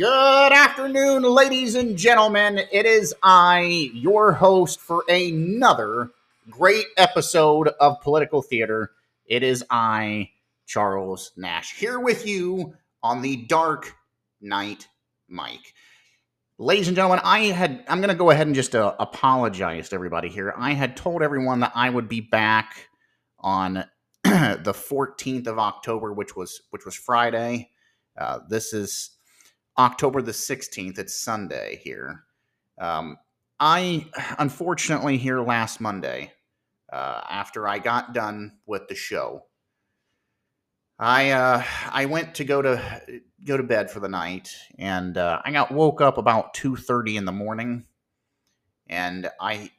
Good afternoon, ladies and gentlemen. It is I, your host, for another great episode of Political Theater. It is I, Charles Nash, here with you on the Dark Night Mike. Ladies and gentlemen, I'm going to go ahead and just apologize to everybody here. I had told everyone that I would be back on the 14th of October, which was Friday. This is October the 16th. It's Sunday here. I unfortunately here last Monday, after I got done with the show, I went to go to bed for the night, and I got woke up about 2:30 in the morning, and I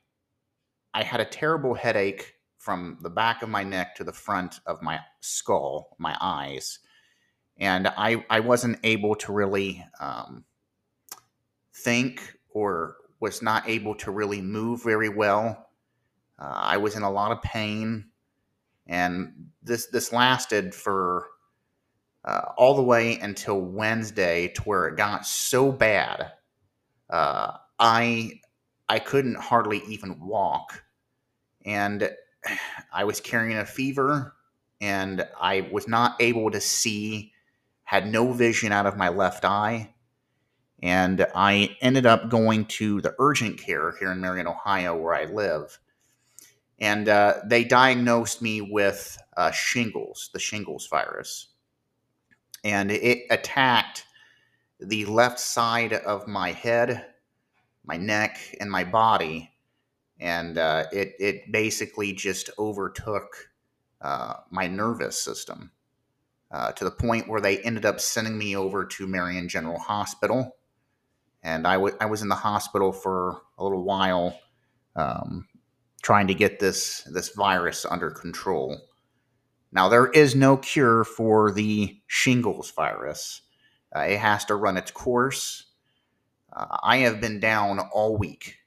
had a terrible headache from the back of my neck to the front of my skull, my eyes. And I wasn't able to really think, or was not able to really move very well. I was in a lot of pain, and this lasted for all the way until Wednesday, to where it got so bad I couldn't hardly even walk, and I was carrying a fever, and I was not able to see. Had no vision out of my left eye, and I ended up going to the urgent care here in Marion, Ohio, where I live, and they diagnosed me with shingles, the shingles virus, and it attacked the left side of my head, my neck, and my body, and it basically just overtook my nervous system. To the point where they ended up sending me over to Marion General Hospital. And I was in the hospital for a little while, trying to get this virus under control. Now, there is no cure for the shingles virus. It has to run its course. I have been down all week.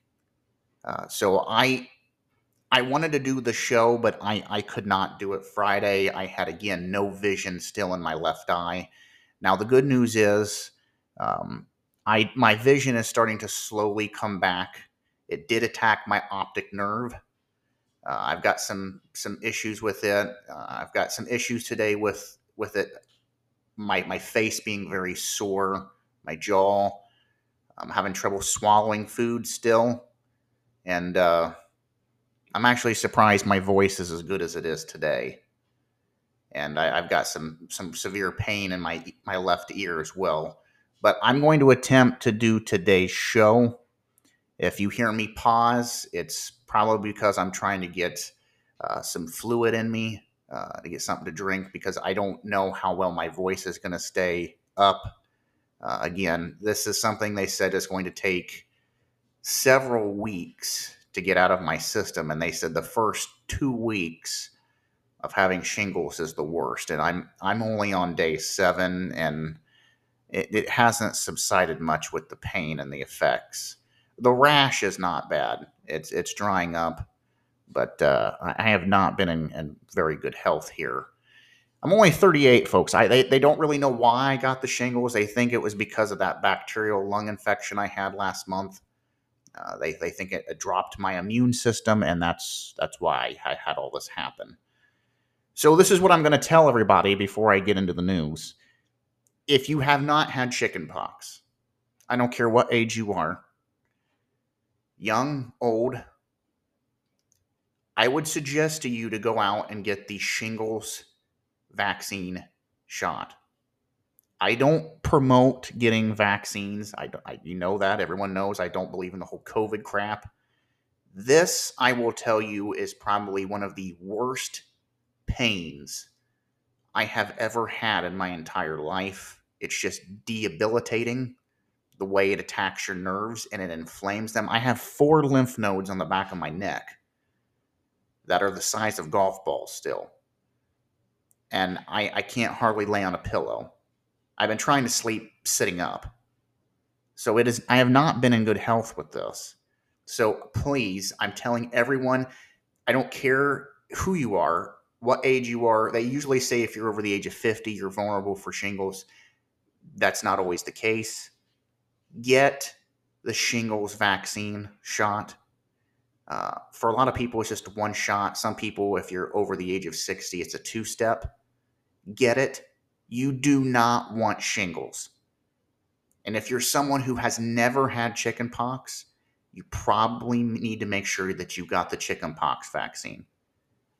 So I wanted to do the show, but I could not do it Friday. I had, again, no vision still in my left eye. Now, the good news is my vision is starting to slowly come back. It did attack my optic nerve. I've got some issues with it. I've got some issues today with it. My face being very sore, my jaw. I'm having trouble swallowing food still. And I'm actually surprised my voice is as good as it is today. And I've got some severe pain in my left ear as well. But I'm going to attempt to do today's show. If you hear me pause, it's probably because I'm trying to get some fluid in me, to get something to drink, because I don't know how well my voice is going to stay up. Again, this is something they said is going to take several weeks to get out of my system, and they said the first 2 weeks of having shingles is the worst, and I'm only on day 7, and it hasn't subsided much with the pain and the effects. The rash is not bad; it's drying up, but I have not been in very good health here. I'm only 38, folks. They don't really know why I got the shingles. They think it was because of that bacterial lung infection I had last month. They think it dropped my immune system, and that's why I had all this happen. So this is what I'm going to tell everybody before I get into the news. If you have not had chickenpox, I don't care what age you are, young, old, I would suggest to you to go out and get the shingles vaccine shot. I don't promote getting vaccines. You know that. Everyone knows I don't believe in the whole COVID crap. This, I will tell you, is probably one of the worst pains I have ever had in my entire life. It's just debilitating the way it attacks your nerves and it inflames them. I have 4 lymph nodes on the back of my neck that are the size of golf balls still. And I can't hardly lay on a pillow. I've been trying to sleep sitting up. So it is. I have not been in good health with this. So please, I'm telling everyone, I don't care who you are, what age you are. They usually say if you're over the age of 50, you're vulnerable for shingles. That's not always the case. get the shingles vaccine shot. For a lot of people, it's just one shot. Some people, if you're over the age of 60, it's a two-step. Get it? You do not want shingles. And if you're someone who has never had chickenpox, you probably need to make sure that you got the chickenpox vaccine.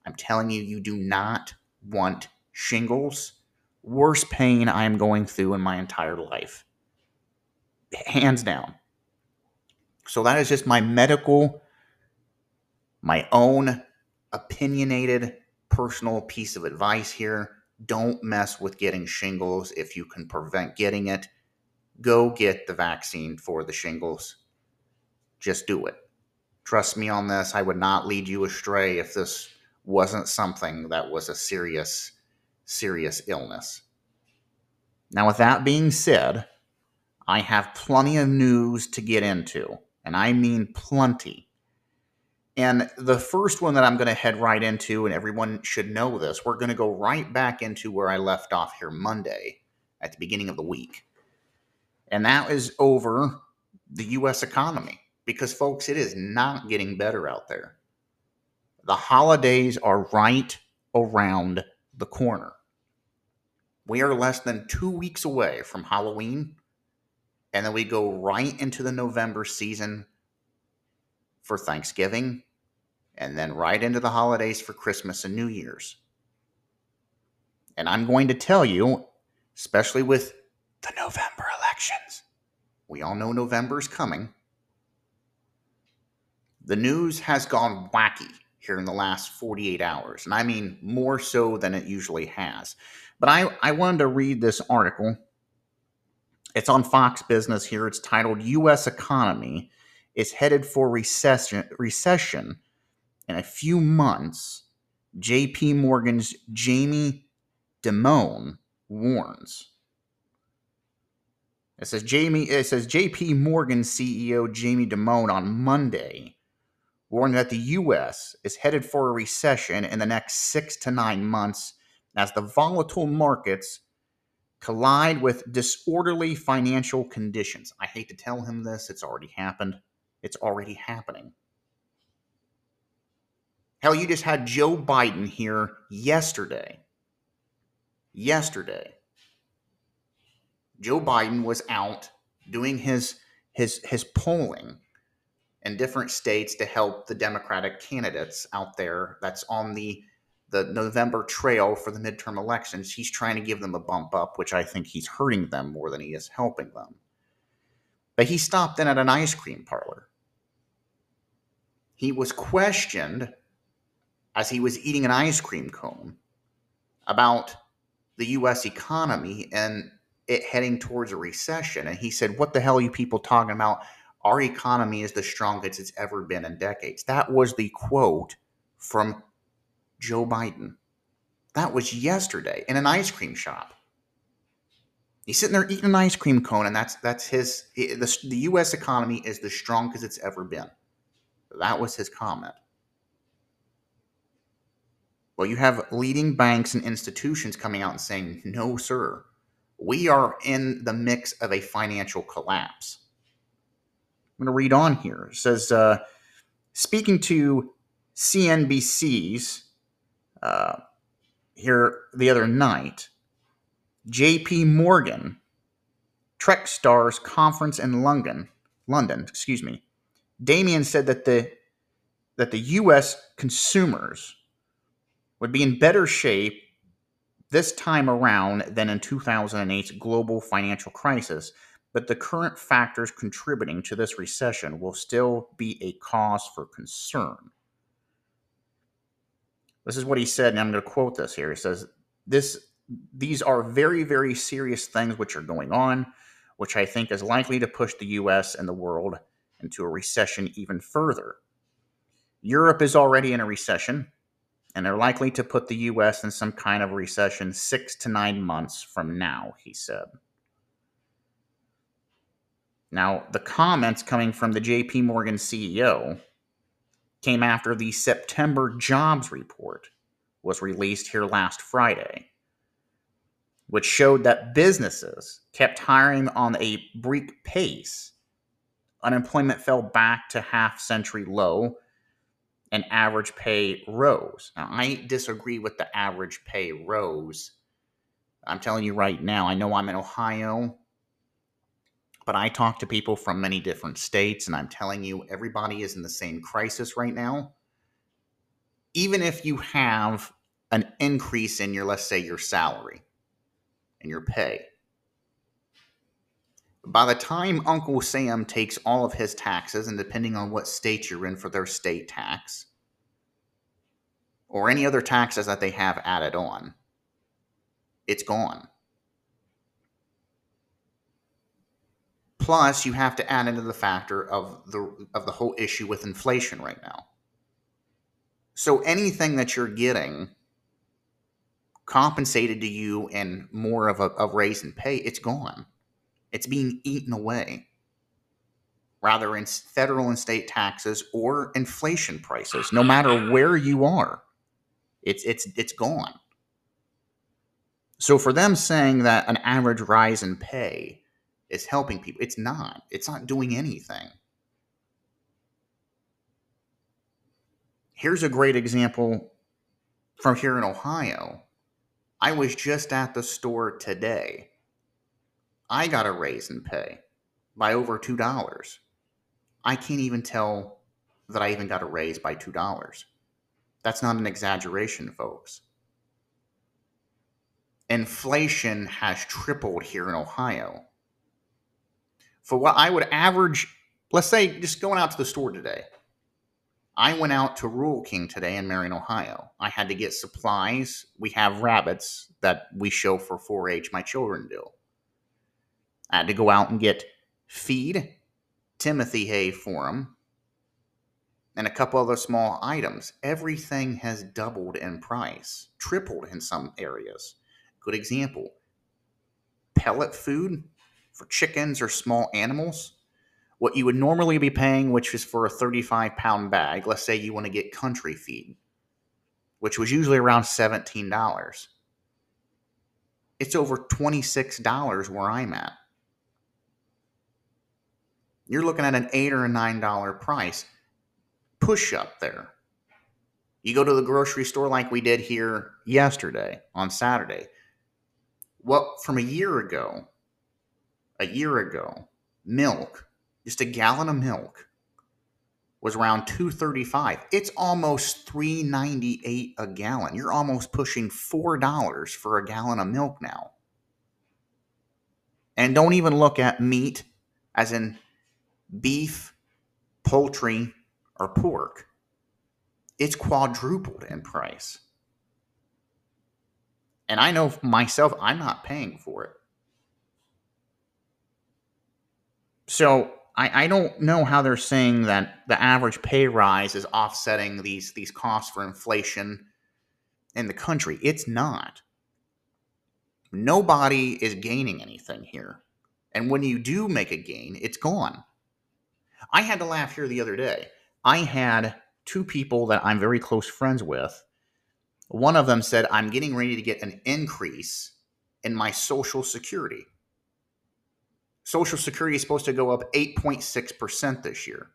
I'm telling you, you do not want shingles. Worst pain I am going through in my entire life. Hands down. So that is just my medical, my own opinionated personal piece of advice here. Don't mess with getting shingles. If you can prevent getting it, go get the vaccine for the shingles. Just do it. Trust me on this. I would not lead you astray if this wasn't something that was a serious, serious illness. Now, with that being said, I have plenty of news to get into, and I mean plenty. And the first one that I'm going to head right into, and everyone should know this, we're going to go right back into where I left off here Monday at the beginning of the week. And that is over the U.S. economy, because, folks, it is not getting better out there. The holidays are right around the corner. We are less than 2 weeks away from Halloween, and then we go right into the November season for Thanksgiving, and then right into the holidays for Christmas and New Year's. And I'm going to tell you, especially with the November elections, we all know November's coming. The news has gone wacky here in the last 48 hours. And I mean more so than it usually has. But I wanted to read this article. It's on Fox Business here. It's titled, U.S. Economy is Headed for Recession in a Few Months. JP Morgan's Jamie Dimon warns. It says JP Morgan CEO Jamie Dimon on Monday warned that the U.S. is headed for a recession in the next 6 to 9 months as the volatile markets collide with disorderly financial conditions. I hate to tell him this. It's already happened. It's already happening. Hell, you just had Joe Biden here yesterday. Joe Biden was out doing his polling in different states to help the Democratic candidates out there that's on the November trail for the midterm elections. He's trying to give them a bump up, which I think he's hurting them more than he is helping them. But he stopped in at an ice cream parlor. He was questioned as he was eating an ice cream cone about the U.S. economy and it heading towards a recession. And he said, what the hell are you people talking about? Our economy is the strongest it's ever been in decades. That was the quote from Joe Biden. That was yesterday in an ice cream shop. He's sitting there eating an ice cream cone, and that's his. The U.S. economy is the strongest it's ever been. That was his comment. Well, you have leading banks and institutions coming out and saying, no, sir, we are in the mix of a financial collapse. I'm going to read on here. It says, speaking to CNBC's here the other night, JP Morgan, Trek Stars Conference in London, Damien said that the U.S. consumers would be in better shape this time around than in 2008's global financial crisis, but the current factors contributing to this recession will still be a cause for concern. This is what he said, and I'm going to quote this here. He says, these are very, very serious things which are going on, which I think is likely to push the U.S. and the world into a recession even further. Europe is already in a recession, and they're likely to put the U.S. in some kind of recession 6 to 9 months from now, he said. Now, the comments coming from the J.P. Morgan CEO came after the September jobs report was released here last Friday, which showed that businesses kept hiring on a brisk pace, unemployment fell back to half-century low, and average pay rose. Now, I disagree with the average pay rose. I'm telling you right now, I know I'm in Ohio, but I talk to people from many different states, and I'm telling you, everybody is in the same crisis right now. Even if you have an increase in your, let's say, your salary and your pay, by the time Uncle Sam takes all of his taxes, and depending on what state you're in for their state tax, or any other taxes that they have added on, it's gone. Plus, you have to add into the factor of the whole issue with inflation right now. So anything that you're getting compensated to you in more of a raise in pay, it's gone. It's being eaten away, rather in federal and state taxes or inflation prices. No matter where you are, it's gone. So for them saying that an average rise in pay is helping people, it's not. It's not doing anything. Here's a great example from here in Ohio. I was just at the store today. I got a raise in pay by over $2. I can't even tell that I even got a raise by $2. That's not an exaggeration, folks. Inflation has tripled here in Ohio. For what I would average, let's say just going out to the store today. I went out to Rural King today in Marion, Ohio. I had to get supplies. We have rabbits that we show for 4-H, my children do. I had to go out and get feed, Timothy hay for him, and a couple other small items. Everything has doubled in price, tripled in some areas. Good example, pellet food for chickens or small animals. What you would normally be paying, which is for a 35-pound bag, let's say you want to get country feed, which was usually around $17. It's over $26 where I'm at. You're looking at an $8 or a $9 price push up there. You go to the grocery store like we did here yesterday on Saturday. Well, from a year ago, milk, just a gallon of milk was around $2.35. It's almost $3.98 a gallon. You're almost pushing $4 for a gallon of milk now. And don't even look at meat, as in beef, poultry, or pork. It's quadrupled in price. And I know myself, I'm not paying for it. So I don't know how they're saying that the average pay rise is offsetting these costs for inflation in the country. It's not. Nobody is gaining anything here. And when you do make a gain, it's gone. I had to laugh here the other day. I had two people that I'm very close friends with. One of them said, I'm getting ready to get an increase in my Social Security. Social Security is supposed to go up 8.6% this year.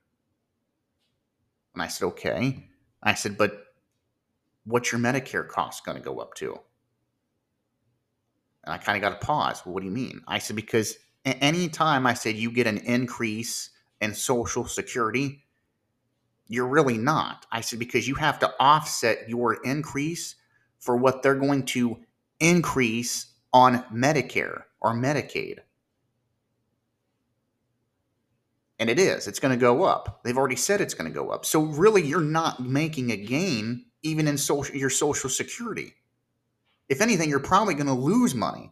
And I said, okay. I said, but what's your Medicare cost going to go up to? And I kind of got a pause. Well, what do you mean? I said, because any time I said you get an increase in Social Security, you're really not. I said, because you have to offset your increase for what they're going to increase on Medicare or Medicaid. And it is. It's going to go up. They've already said it's going to go up. So really, you're not making a gain even in your Social Security. If anything, you're probably going to lose money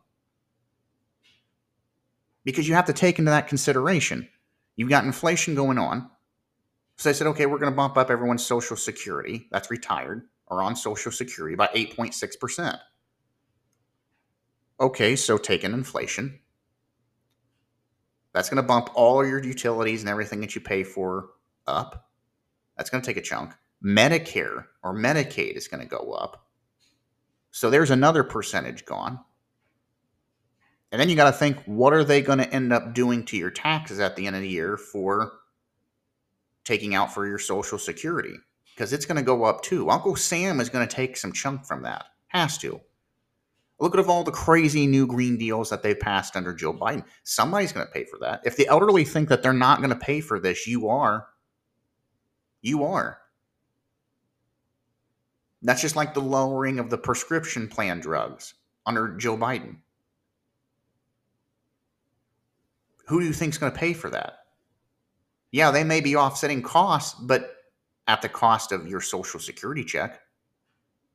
because you have to take into that consideration. You've got inflation going on. So they said, okay, we're going to bump up everyone's Social Security that's retired or on Social Security by 8.6%. Okay, so take in inflation. That's going to bump all your utilities and everything that you pay for up. That's going to take a chunk. Medicare or Medicaid is going to go up. So there's another percentage gone. And then you got to think, what are they going to end up doing to your taxes at the end of the year for taking out for your Social Security? Because it's going to go up too. Uncle Sam is going to take some chunk from that. Has to. Look at all the crazy new green deals that they've passed under Joe Biden. Somebody's going to pay for that. If the elderly think that they're not going to pay for this, you are. You are. That's just like the lowering of the prescription plan drugs under Joe Biden. Who do you think is going to pay for that? Yeah, they may be offsetting costs, but at the cost of your Social Security check.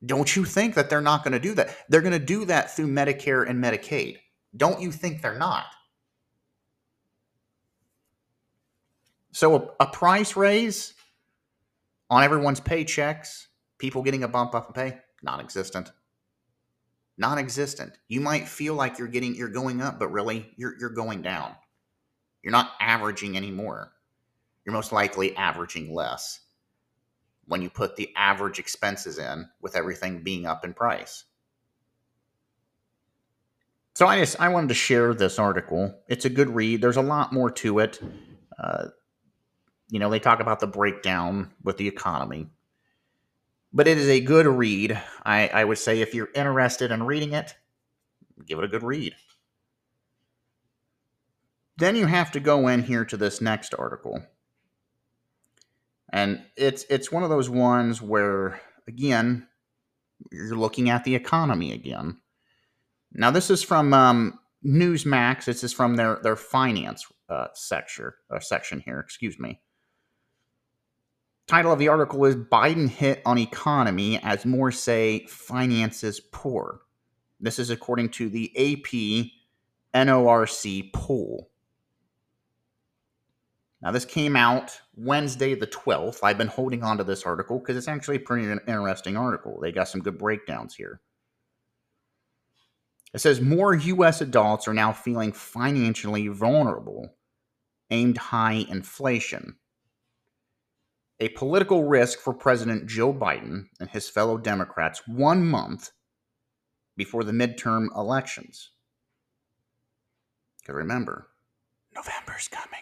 Don't you think that they're not going to do that? They're going to do that through Medicare and Medicaid. Don't you think they're not? So a price raise on everyone's paychecks, people getting a bump up in pay, non-existent. Non-existent. You might feel like you're going up, but really you're going down. You're not averaging anymore. You're most likely averaging less when you put the average expenses in with everything being up in price. So I wanted to share this article. It's a good read. There's a lot more to it. They talk about the breakdown with the economy. But it is a good read. I would say if you're interested in reading it, give it a good read. Then you have to go in here to this next article. And it's one of those ones where, again, you're looking at the economy again. Now, this is from Newsmax. This is from their finance section here. Excuse me. Title of the article is Biden Hit on Economy as More Say Finances Poor. This is according to the AP NORC poll. Now, this came out Wednesday the 12th. I've been holding on to this article because it's actually a pretty interesting article. They got some good breakdowns here. It says more U.S. adults are now feeling financially vulnerable, amid high inflation. A political risk for President Joe Biden and his fellow Democrats 1 month before the midterm elections. Because remember, November's coming.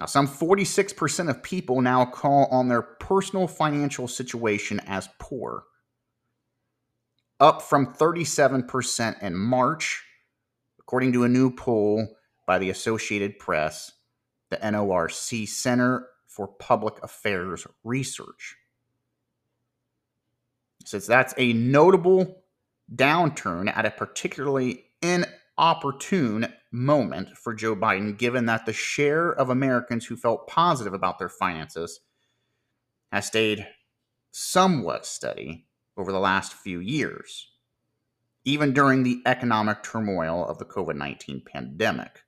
Now, some 46% of people now call on their personal financial situation as poor, up from 37% in March, according to a new poll by the Associated Press, the NORC Center for Public Affairs Research. Since that's a notable downturn at a particularly inopportune moment for Joe Biden, given that the share of Americans who felt positive about their finances has stayed somewhat steady over the last few years, even during the economic turmoil of the COVID-19 pandemic.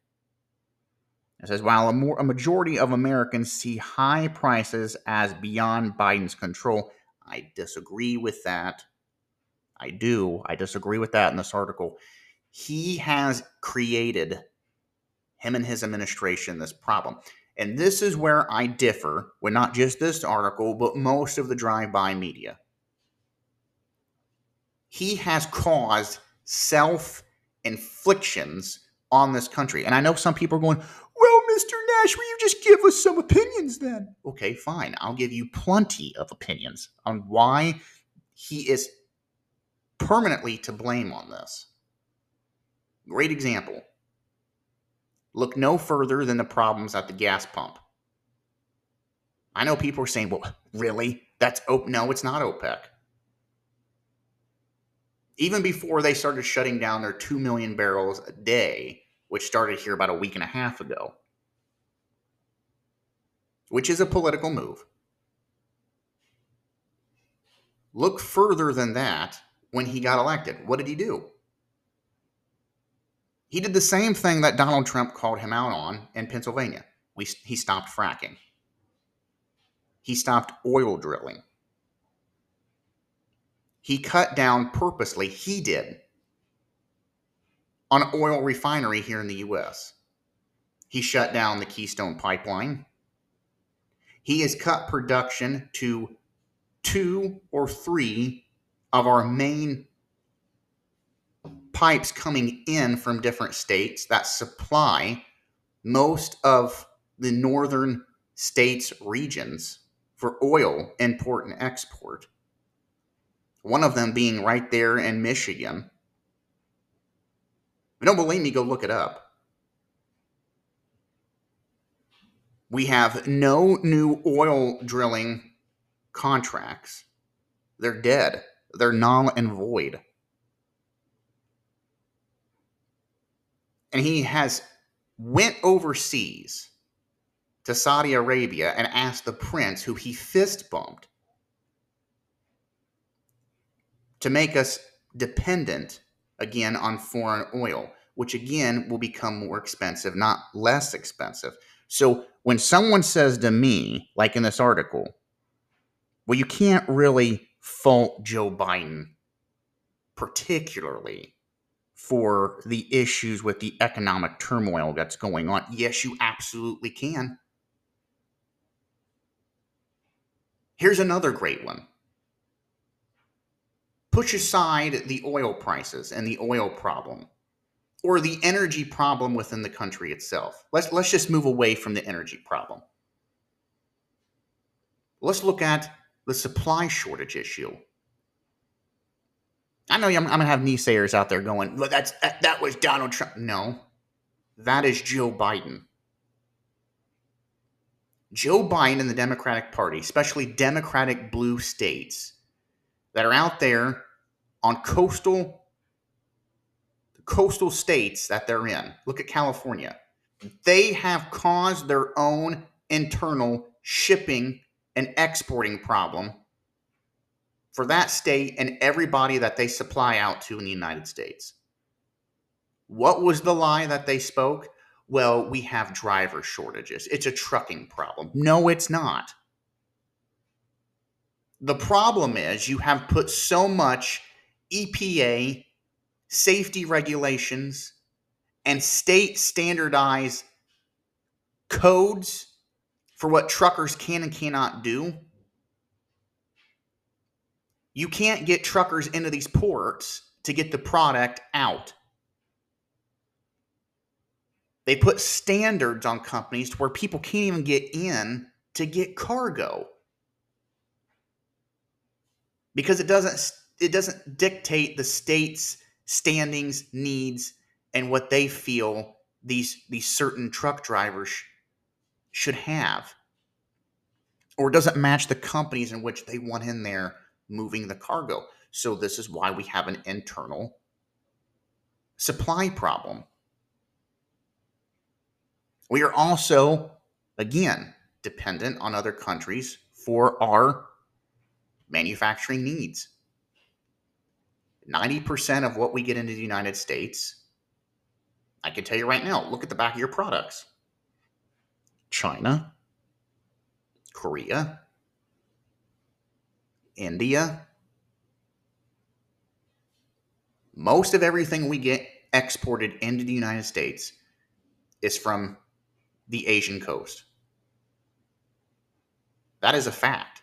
It says, while a majority of Americans see high prices as beyond Biden's control, I disagree with that. I do. I disagree with that in this article. He has created, him and his administration, this problem. And this is where I differ with not just this article, but most of the drive-by media. He has caused self-inflictions on this country. And I know some people are going, well, Mr. Nash, will you just give us some opinions then? Okay, fine. I'll give you plenty of opinions on why he is permanently to blame on this. Great example. Look no further than the problems at the gas pump. I know people are saying, well, really? That's no, it's not OPEC. Even before they started shutting down their 2 million barrels a day, which started here about a week and a half ago, which is a political move. Look further than that when he got elected. What did he do? He did the same thing that Donald Trump called him out on in Pennsylvania. He stopped fracking. He stopped oil drilling. He cut down purposely, he did, on an oil refinery here in the U.S. He shut down the Keystone Pipeline. He has cut production to 2 or 3 of our main pipes coming in from different states that supply most of the northern states' regions for oil import and export. One of them being right there in Michigan. If you don't believe me, go look it up. We have no new oil drilling contracts. They're dead. They're null and void. And he has went overseas to Saudi Arabia and asked the prince, who he fist bumped, to make us dependent again on foreign oil, which again will become more expensive, not less expensive. So when someone says to me, like in this article, well, you can't really fault Joe Biden, particularly for the issues with the economic turmoil that's going on. Yes, you absolutely can. Here's another great one. Push aside the oil prices and the oil problem or the energy problem within the country itself. Let's just move away from the energy problem. Let's look at the supply shortage issue. I know I'm going to have naysayers out there going, well, that was Donald Trump. No, that is Joe Biden. Joe Biden and the Democratic Party, especially Democratic blue states, that are out there on coastal states that they're in. Look at California. They have caused their own internal shipping and exporting problem for that state and everybody that they supply out to in the United States. What was the lie that they spoke? Well, we have driver shortages. It's a trucking problem. No, it's not. The problem is you have put so much EPA safety regulations and state standardized codes for what truckers can and cannot do. You can't get truckers into these ports to get the product out. They put standards on companies to where people can't even get in to get cargo, because it doesn't dictate the state's standings, needs, and what they feel these certain truck drivers should have, or doesn't match the companies in which they want in there moving the cargo. So this is why we have an internal supply problem. We are also, again, dependent on other countries for our manufacturing needs. 90% of what we get into the United States, I can tell you right now, look at the back of your products. China, Korea, India. Most of everything we get exported into the United States is from the Asian coast. That is a fact.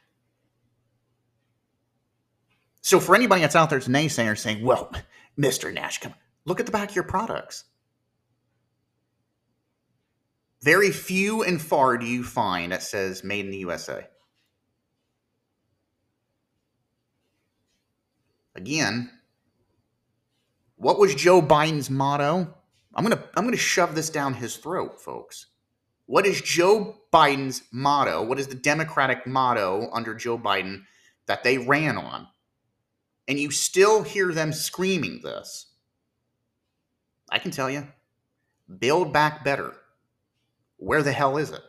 So for anybody that's out there that's a naysayer saying, well, Mr. Nash, come on, look at the back of your products. Very few and far do you find that says made in the USA. Again, what was Joe Biden's motto? I'm going to shove this down his throat, folks. What is Joe Biden's motto? What is the Democratic motto under Joe Biden that they ran on? And you still hear them screaming this. I can tell you, build back better. Where the hell is it?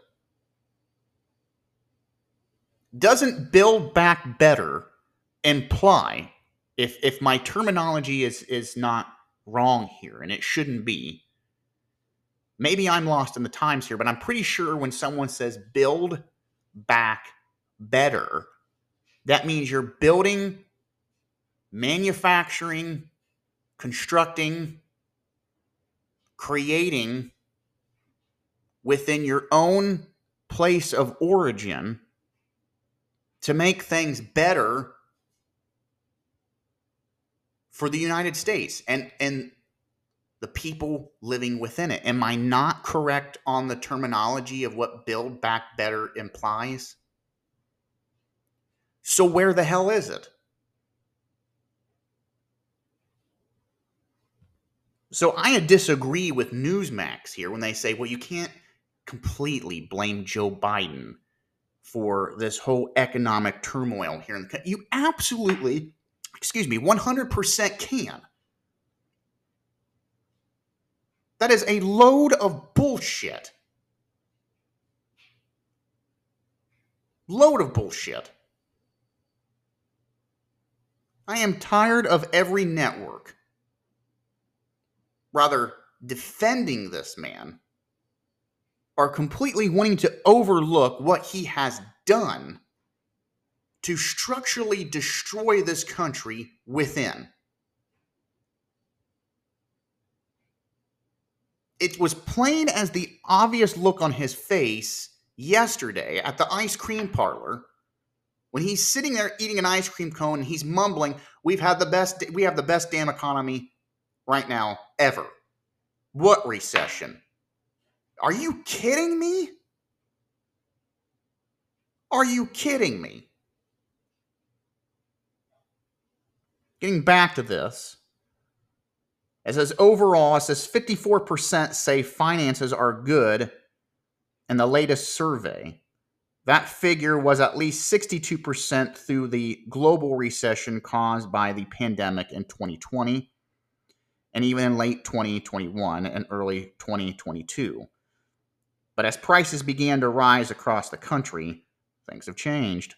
Doesn't build back better imply, if my terminology is not wrong here, and it shouldn't be, maybe I'm lost in the times here, but I'm pretty sure when someone says build back better, that means you're building, manufacturing, constructing, creating within your own place of origin to make things better for the United States. And the people living within it. Am I not correct on the terminology of what Build Back Better implies? So where the hell is it? So I disagree with Newsmax here when they say, well, you can't completely blame Joe Biden for this whole economic turmoil here in the country. You absolutely, 100% can. That is a load of bullshit. Load of bullshit. I am tired of every network rather defending this man or completely wanting to overlook what he has done to structurally destroy this country within. It was plain as the obvious look on his face yesterday at the ice cream parlor when he's sitting there eating an ice cream cone and he's mumbling, we have the best damn economy right now ever. What recession? Are you kidding me? Are you kidding me? Getting back to this. It says, overall, it says 54% say finances are good in the latest survey. That figure was at least 62% through the global recession caused by the pandemic in 2020 and even in late 2021 and early 2022. But as prices began to rise across the country, things have changed.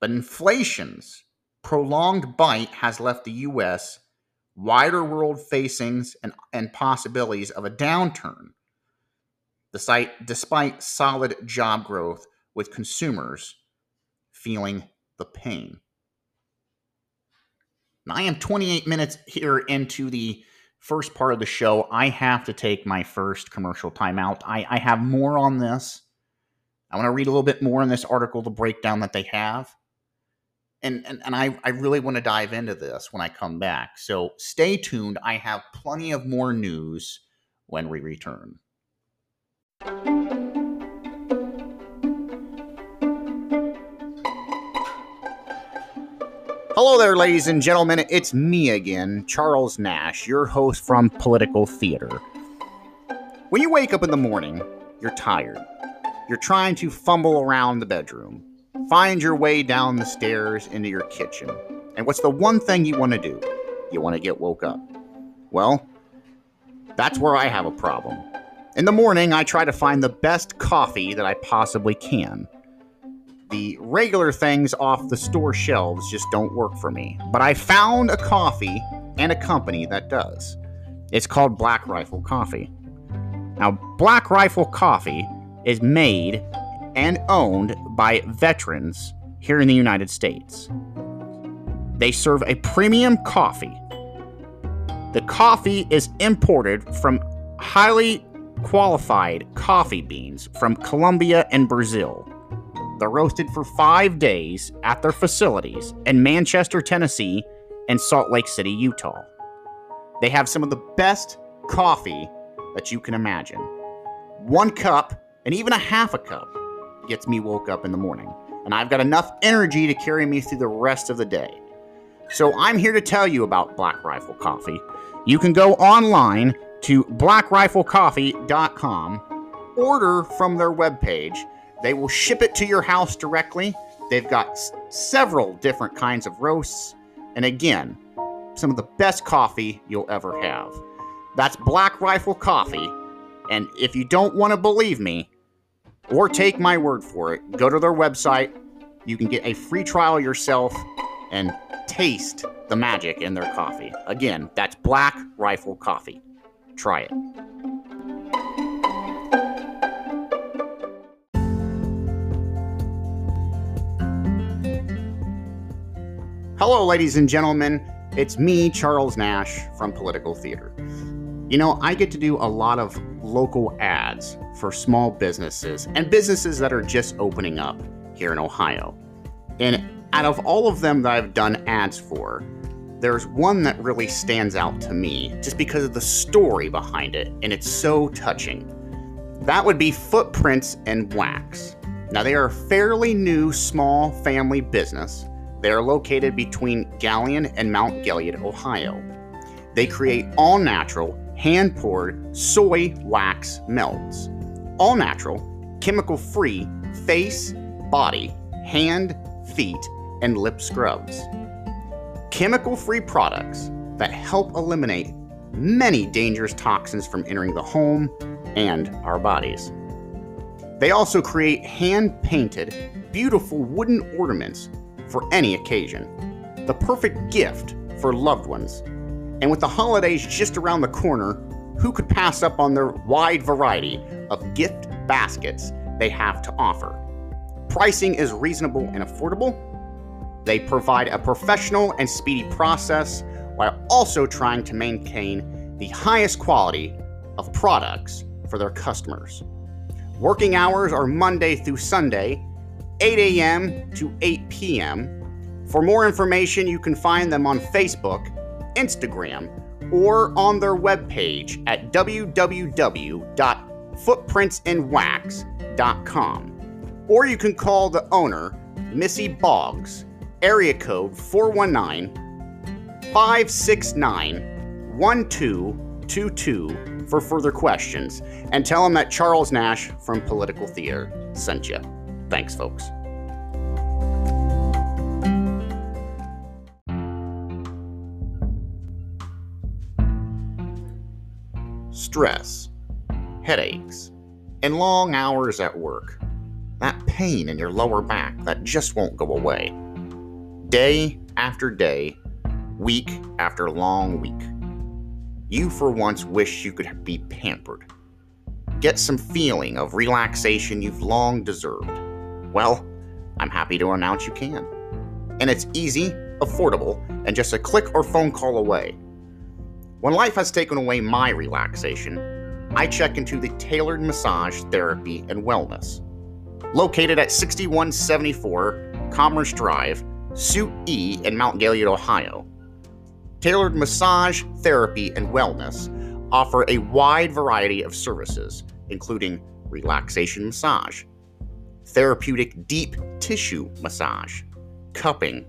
But inflation's prolonged bite has left the U.S. wider world facings and possibilities of a downturn despite solid job growth, with consumers feeling the pain. Now, I am 28 minutes here into the first part of the show. I have to take my first commercial timeout. I have more on this. I want to read a little bit more in this article, the breakdown that they have. And I really want to dive into this when I come back. So stay tuned. I have plenty of more news when we return. Hello there, ladies and gentlemen. It's me again, Charles Nash, your host from Political Theater. When you wake up in the morning, you're tired. You're trying to fumble around the bedroom. Find your way down the stairs into your kitchen. And what's the one thing you want to do? You want to get woke up. Well, that's where I have a problem. In the morning, I try to find the best coffee that I possibly can. The regular things off the store shelves just don't work for me. But I found a coffee and a company that does. It's called Black Rifle Coffee. Now, Black Rifle Coffee is made and owned by veterans here in the United States. They serve a premium coffee. The coffee is imported from highly qualified coffee beans from Colombia and Brazil. They're roasted for 5 days at their facilities in Manchester, Tennessee, and Salt Lake City, Utah. They have some of the best coffee that you can imagine. One cup, and even a half a cup, gets me woke up in the morning, and I've got enough energy to carry me through the rest of the day. So I'm here to tell you about Black Rifle Coffee. You can go online to blackriflecoffee.com, order from their webpage. They will ship it to your house directly. They've got several different kinds of roasts, and again, some of the best coffee you'll ever have. That's Black Rifle Coffee, and if you don't want to believe me, or take my word for it, go to their website. You can get a free trial yourself and taste the magic in their coffee. Again, that's Black Rifle Coffee. Try it. Hello, ladies and gentlemen. It's me, Charles Nash, from Political Theater. You know, I get to do a lot of local ads for small businesses and businesses that are just opening up here in Ohio. And out of all of them that I've done ads for, there's one that really stands out to me just because of the story behind it, and it's so touching. That would be Footprints and Wax. Now, they are a fairly new small family business. They are located between Gallion and Mount Gilead, Ohio. They create all-natural, hand-poured soy wax melts. All-natural, chemical-free face, body, hand, feet, and lip scrubs. Chemical-free products that help eliminate many dangerous toxins from entering the home and our bodies. They also create hand-painted, beautiful wooden ornaments for any occasion. The perfect gift for loved ones. And with the holidays just around the corner, who could pass up on their wide variety of gift baskets they have to offer? Pricing is reasonable and affordable. They provide a professional and speedy process while also trying to maintain the highest quality of products for their customers. Working hours are Monday through Sunday, 8 a.m. to 8 p.m. For more information, you can find them on Facebook, Instagram, or on their webpage at www.footprintsandwax.com. Or you can call the owner, Missy Boggs, area code 419-569-1222 for further questions, and tell them that Charles Nash from Political Theater sent you. Thanks, folks. Stress, headaches, and long hours at work. That pain in your lower back that just won't go away. Day after day, week after long week. You for once wish you could be pampered. Get some feeling of relaxation you've long deserved. Well, I'm happy to announce you can. And it's easy, affordable, and just a click or phone call away. When life has taken away my relaxation, I check into the Tailored Massage Therapy and Wellness. Located at 6174 Commerce Drive, Suite E in Mount Gilead, Ohio. Tailored Massage Therapy and Wellness offer a wide variety of services, including relaxation massage, therapeutic deep tissue massage, cupping,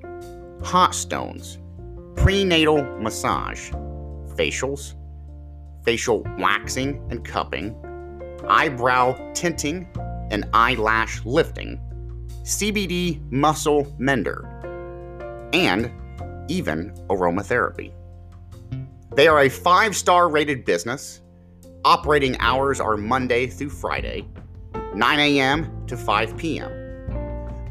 hot stones, prenatal massage, facials, facial waxing and cupping, eyebrow tinting and eyelash lifting, CBD muscle mender, and even aromatherapy. They are a 5-star rated business. Operating hours are Monday through Friday, 9 a.m. to 5 p.m.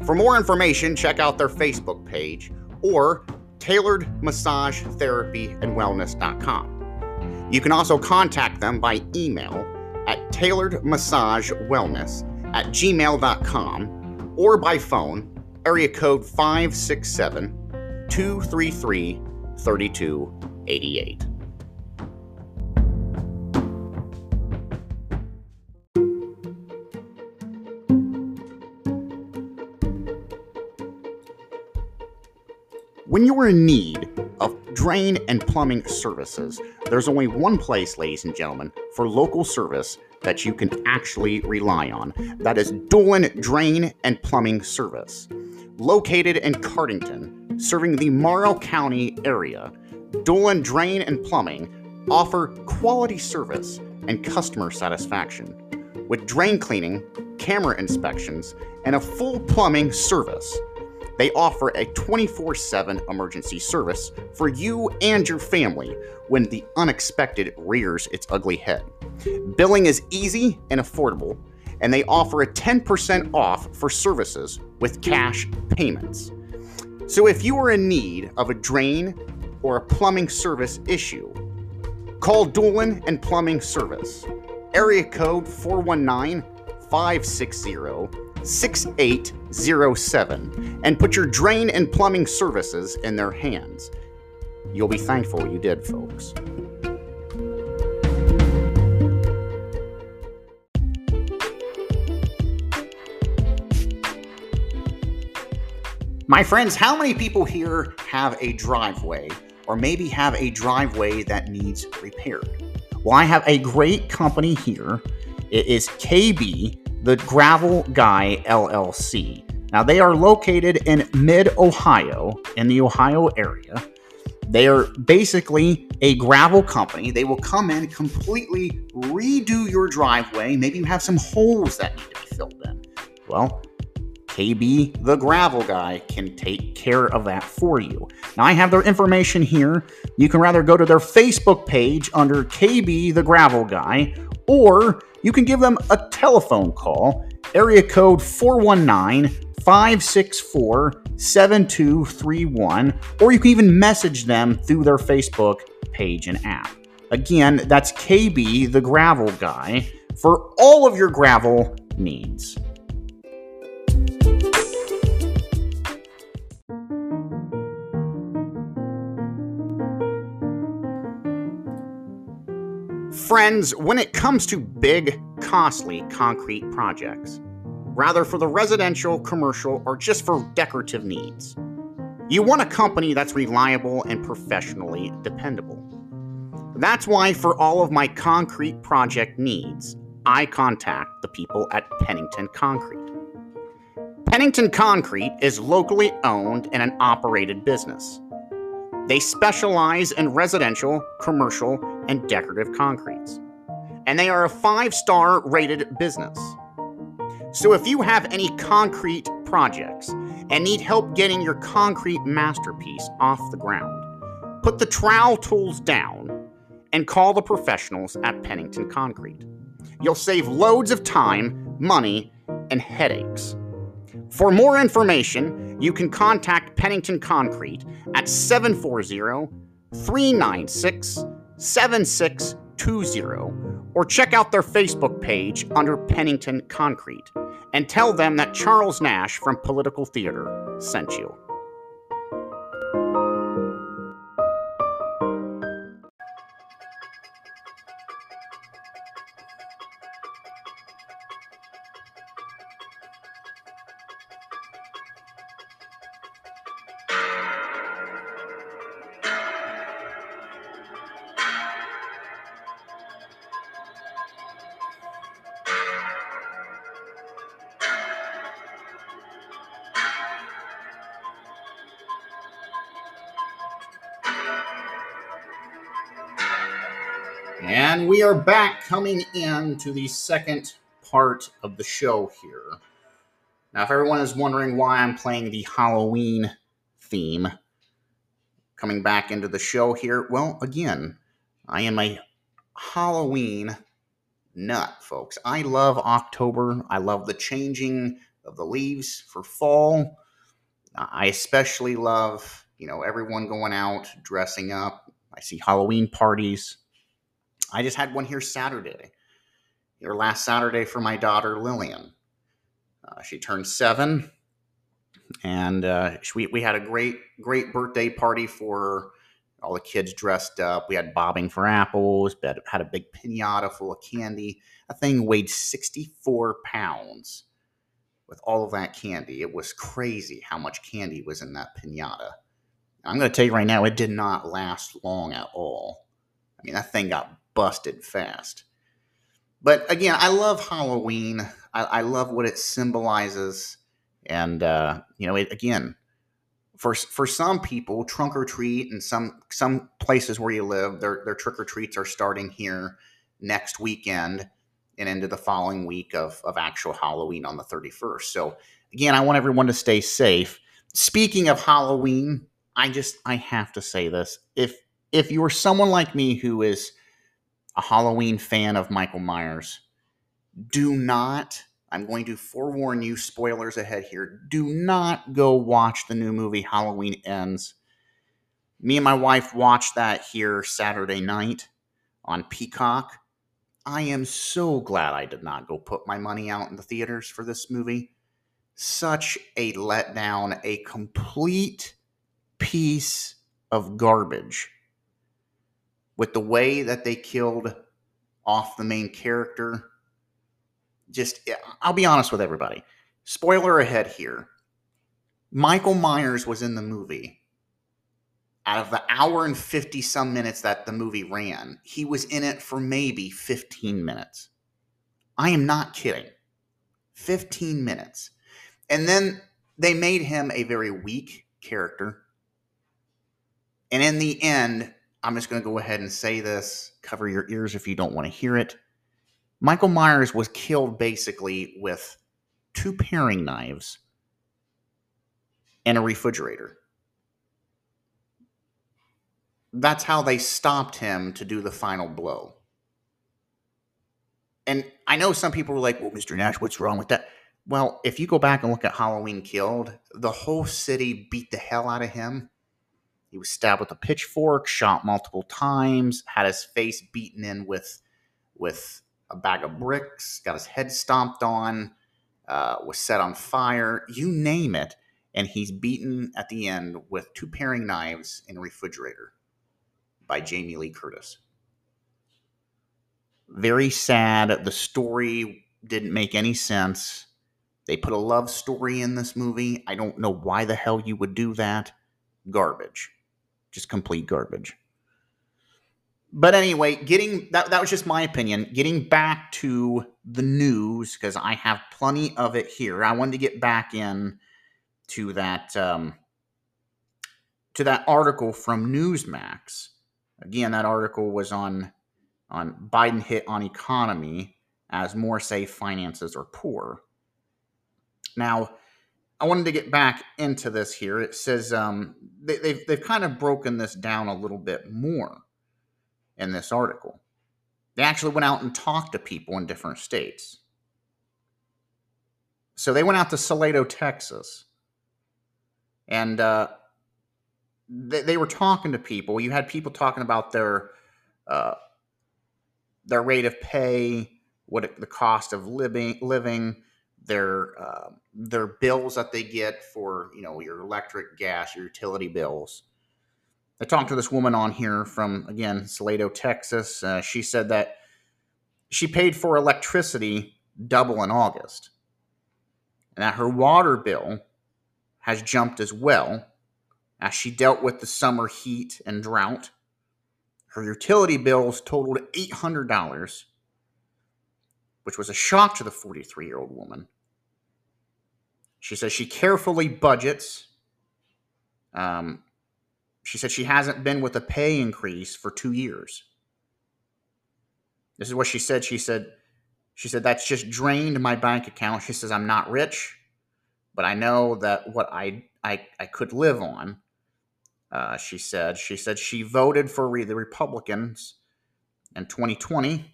For more information, check out their Facebook page or tailoredmassagetherapyandwellness.com. You can also contact them by email at tailoredmassagewellness@gmail.com or by phone, area code 567-233-3288. When you're in need of drain and plumbing services, there's only one place, ladies and gentlemen, for local service that you can actually rely on. That is Dolan Drain and Plumbing Service. Located in Cardington, serving the Morrow County area, Dolan Drain and Plumbing offer quality service and customer satisfaction. With drain cleaning, camera inspections, and a full plumbing service, they offer a 24/7 emergency service for you and your family when the unexpected rears its ugly head. Billing is easy and affordable, and they offer a 10% off for services with cash payments. So if you are in need of a drain or a plumbing service issue, call Doolin and Plumbing Service, area code 419-560-6807, and put your drain and plumbing services in their hands. You'll be thankful you did, folks. My friends, how many people here have a driveway or maybe have a driveway that needs repaired. Well, I have a great company here. It is KB, the Gravel Guy LLC. Now, they are located in mid-Ohio, in the Ohio area. They are basically a gravel company. They will come in, completely redo your driveway. Maybe you have some holes that need to be filled in. Well, KB, the Gravel Guy, can take care of that for you. Now, I have their information here. You can rather go to their Facebook page under KB, the Gravel Guy, or you can give them a telephone call, area code 419-564-7231, or you can even message them through their Facebook page and app. Again, that's KB, the Gravel Guy, for all of your gravel needs. Friends, when it comes to big, costly concrete projects, rather for the residential, commercial, or just for decorative needs, you want a company that's reliable and professionally dependable. That's why for all of my concrete project needs, I contact the people at Pennington Concrete. Pennington Concrete is locally owned and an operated business. They specialize in residential, commercial, and decorative concretes. And they are a 5-star rated business. So if you have any concrete projects and need help getting your concrete masterpiece off the ground, put the trowel tools down and call the professionals at Pennington Concrete. You'll save loads of time, money, and headaches. For more information, you can contact Pennington Concrete at 740-396-7620 or check out their Facebook page under Pennington Concrete and tell them that Charles Nash from Political Theater sent you. And we are back, coming in to the second part of the show here. Now, if everyone is wondering why I'm playing the Halloween theme, coming back into the show here, well, again, I am a Halloween nut, folks. I love October. I love the changing of the leaves for fall. I especially love, everyone going out, dressing up. I see Halloween parties. I just had one here Saturday, or last Saturday, for my daughter, Lillian. She turned 7, and we had a great birthday party for her. All the kids dressed up. We had bobbing for apples, had a big piñata full of candy. That thing weighed 64 pounds with all of that candy. It was crazy how much candy was in that piñata. I'm going to tell you right now, it did not last long at all. I mean, that thing got busted fast. But again, I love Halloween. I love what it symbolizes. And, again, for some people, trunk or treat, and some places where you live, their trick or treats are starting here next weekend and into the following week of actual Halloween on the 31st. So again, I want everyone to stay safe. Speaking of Halloween, I have to say this. If you are someone like me who is a Halloween fan of Michael Myers, I'm going to forewarn you, spoilers ahead here, do not go watch the new movie Halloween Ends. Me and my wife watched that here Saturday night on Peacock. I am so glad I did not go put my money out in the theaters for this movie. Such a letdown, a complete piece of garbage. With the way that they killed off the main character, I'll be honest with everybody. Spoiler ahead here. Michael Myers was in the movie. out of the hour and 50 some minutes that the movie ran, he was in it for maybe 15 minutes. I am not kidding. 15 minutes. And then they made him a very weak character. And in the end, I'm just going to go ahead and say this. Cover your ears if you don't want to hear it. Michael Myers was killed basically with 2 paring knives and a refrigerator. That's how they stopped him to do the final blow. And I know some people were like, well, Mr. Nash, what's wrong with that? Well, if you go back and look at Halloween Killed, the whole city beat the hell out of him. He was stabbed with a pitchfork, shot multiple times, had his face beaten in with a bag of bricks, got his head stomped on, was set on fire, you name it. And he's beaten at the end with 2 paring knives in a refrigerator by Jamie Lee Curtis. Very sad. The story didn't make any sense. They put a love story in this movie. I don't know why the hell you would do that. Garbage. Just complete garbage. But anyway, that was just my opinion. Getting back to the news, because I have plenty of it here. I wanted to get back in to that article from Newsmax. Again, that article was on Biden hit on economy as more say finances are poor. Now, I wanted to get back into this here. It says they've kind of broken this down a little bit more in this article. They actually went out and talked to people in different states. So they went out to Salado, Texas, and they were talking to people. You had people talking about their rate of pay, the cost of living, their bills that they get for, you know, your electric, gas, your utility bills. I talked to this woman on here from, again, Salado, Texas. She said that she paid for electricity double in August, and that her water bill has jumped as well as she dealt with the summer heat and drought. Her utility bills totaled $800, which was a shock to the 43-year-old woman. She says she carefully budgets. She said she hasn't been with a pay increase for 2 years. This is what she said. She said, that's just drained my bank account. She says, I'm not rich, but I know that what I could live on. She said she voted for the Republicans in 2020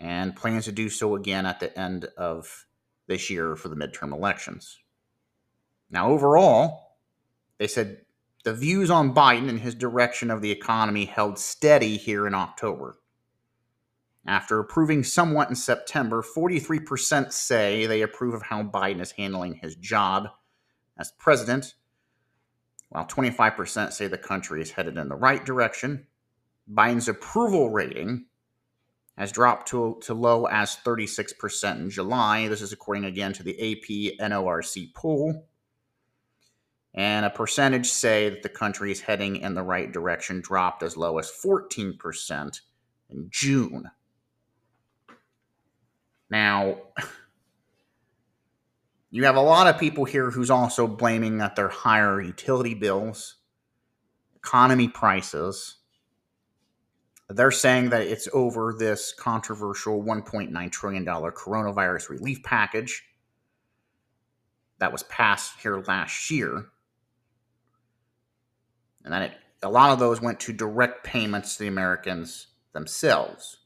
and plans to do so again at the end of this year for the midterm elections. Now, overall, they said the views on Biden and his direction of the economy held steady here in October. After approving somewhat in September, 43% say they approve of how Biden is handling his job as president, while 25% say the country is headed in the right direction. Biden's approval rating has dropped to low as 36% in July. This is according, again, to the AP NORC poll. And a percentage say that the country is heading in the right direction dropped as low as 14% in June. Now, you have a lot of people here who's also blaming that their higher utility bills, economy prices. They're saying that it's over this controversial $1.9 trillion coronavirus relief package that was passed here last year. And then a lot of those went to direct payments to the Americans themselves.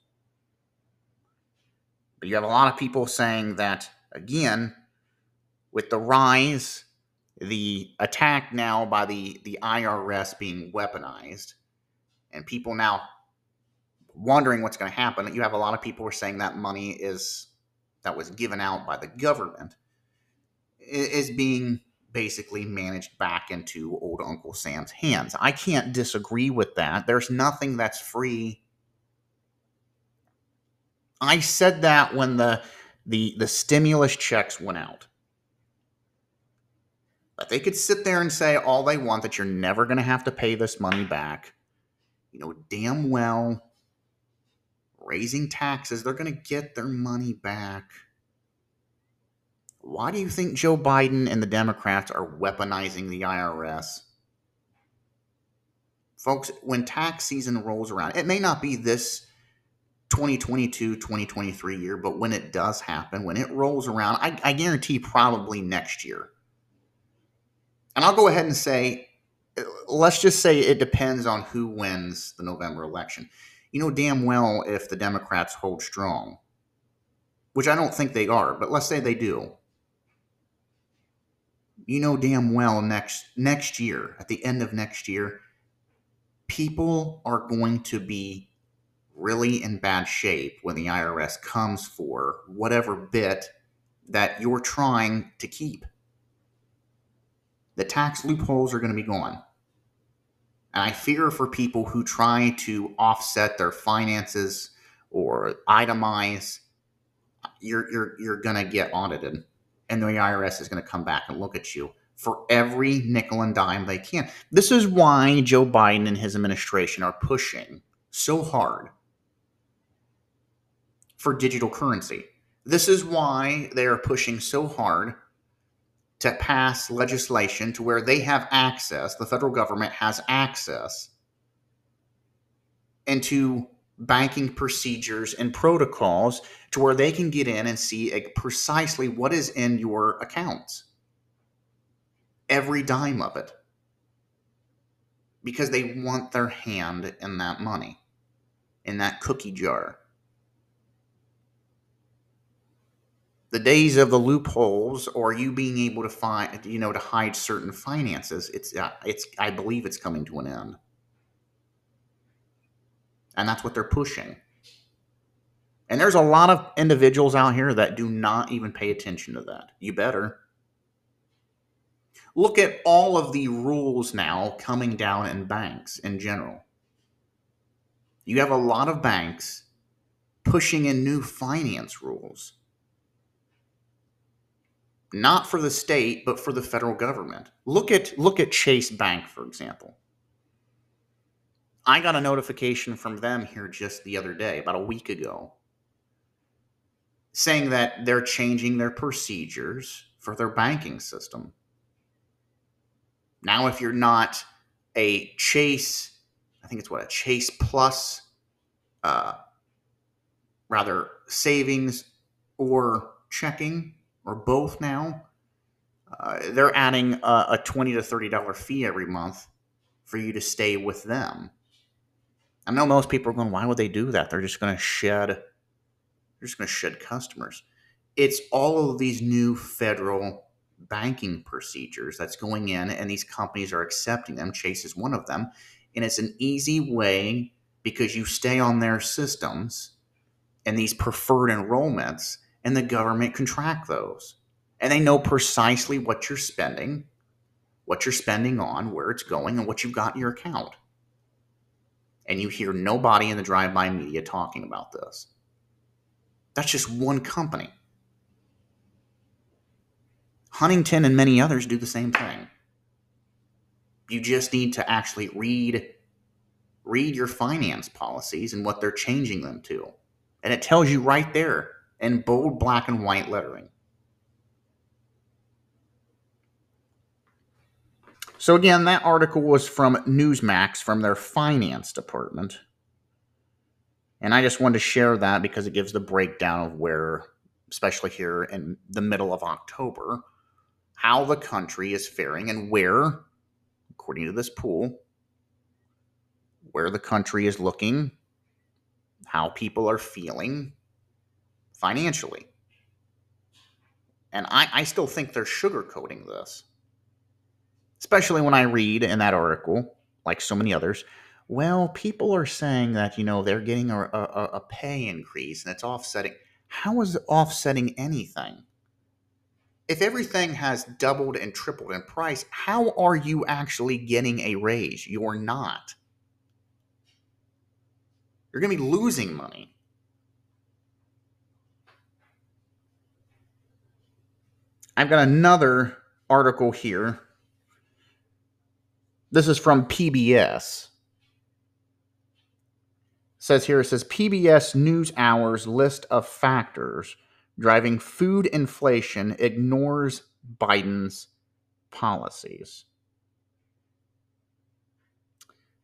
But you have a lot of people saying that, again, with the rise, the attack now by the IRS being weaponized, and people now wondering what's going to happen, you have a lot of people who are saying that money that was given out by the government is being basically managed back into old Uncle Sam's hands. I can't disagree with that. There's nothing that's free. I said that when the stimulus checks went out. But they could sit there and say all they want that you're never going to have to pay this money back. You know damn well, raising taxes, they're going to get their money back. Why do you think Joe Biden and the Democrats are weaponizing the IRS? Folks, when tax season rolls around, it may not be this 2022-2023 year, but when it does happen, when it rolls around, I guarantee probably next year. And I'll go ahead and say, let's just say it depends on who wins the November election. You know damn well if the Democrats hold strong, which I don't think they are, but let's say they do. You know damn well next year, at the end of next year, people are going to be really in bad shape when the IRS comes for whatever bit that you're trying to keep. The tax loopholes are going to be gone. And I fear for people who try to offset their finances or itemize, you're going to get audited. And the IRS is going to come back and look at you for every nickel and dime they can. This is why Joe Biden and his administration are pushing so hard for digital currency. This is why they are pushing so hard to pass legislation to where they have access, the federal government has access into banking procedures and protocols to where they can get in and see precisely what is in your accounts. Every dime of it. Because they want their hand in that money, in that cookie jar. The days of the loopholes or you being able to find, to hide certain finances, I believe it's coming to an end. And that's what they're pushing. And there's a lot of individuals out here that do not even pay attention to that. You better. Look at all of the rules now coming down in banks in general. You have a lot of banks pushing in new finance rules. Not for the state, but for the federal government. Look at Chase Bank, for example. I got a notification from them here just the other day, about a week ago, saying that they're changing their procedures for their banking system. Now, if you're not a Chase, I think it's a Chase Plus, rather savings or checking, or both now, they're adding a $20 to $30 fee every month for you to stay with them. I know most people are going, why would they do that? They're just going to shed customers. It's all of these new federal banking procedures that's going in, and these companies are accepting them. Chase is one of them. And it's an easy way because you stay on their systems and these preferred enrollments, and the government can track those. And they know precisely what you're spending on, where it's going, and what you've got in your account. And you hear nobody in the drive-by media talking about this. That's just one company. Huntington and many others do the same thing. You just need to actually read your finance policies and what they're changing them to. And it tells you right there, and bold black and white lettering. So again, that article was from Newsmax, from their finance department. And I just wanted to share that because it gives the breakdown of where, especially here in the middle of October, how the country is faring and where, according to this poll, where the country is looking, how people are feeling financially. And I still think they're sugarcoating this. Especially when I read in that article, like so many others, well, people are saying that, they're getting a pay increase and it's offsetting. How is it offsetting anything? If everything has doubled and tripled in price, how are you actually getting a raise? You're not. You're going to be losing money. I've got another article here This is from PBS. It says PBS NewsHour's list of factors driving food inflation ignores Biden's policies.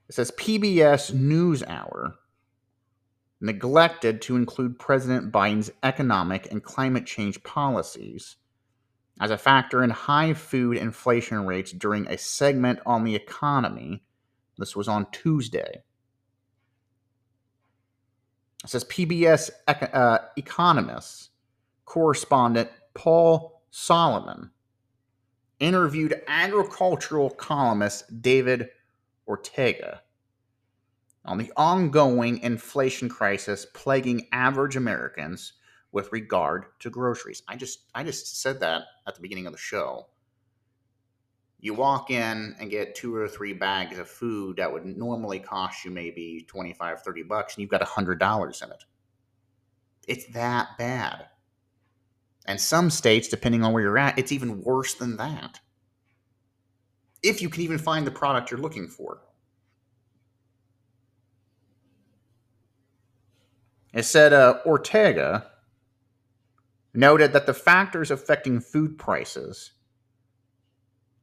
It says PBS NewsHour neglected to include President Biden's economic and climate change policies as a factor in high food inflation rates during a segment on the economy. This was on Tuesday. It says PBS economist correspondent Paul Solomon interviewed agricultural columnist David Ortega on the ongoing inflation crisis plaguing average Americans with regard to groceries. I just said that at the beginning of the show. You walk in and get 2 or 3 bags of food that would normally cost you maybe $25, $30, and you've got $100 in it. It's that bad. And some states, depending on where you're at, it's even worse than that. If you can even find the product you're looking for. It said Ortega noted that the factors affecting food prices,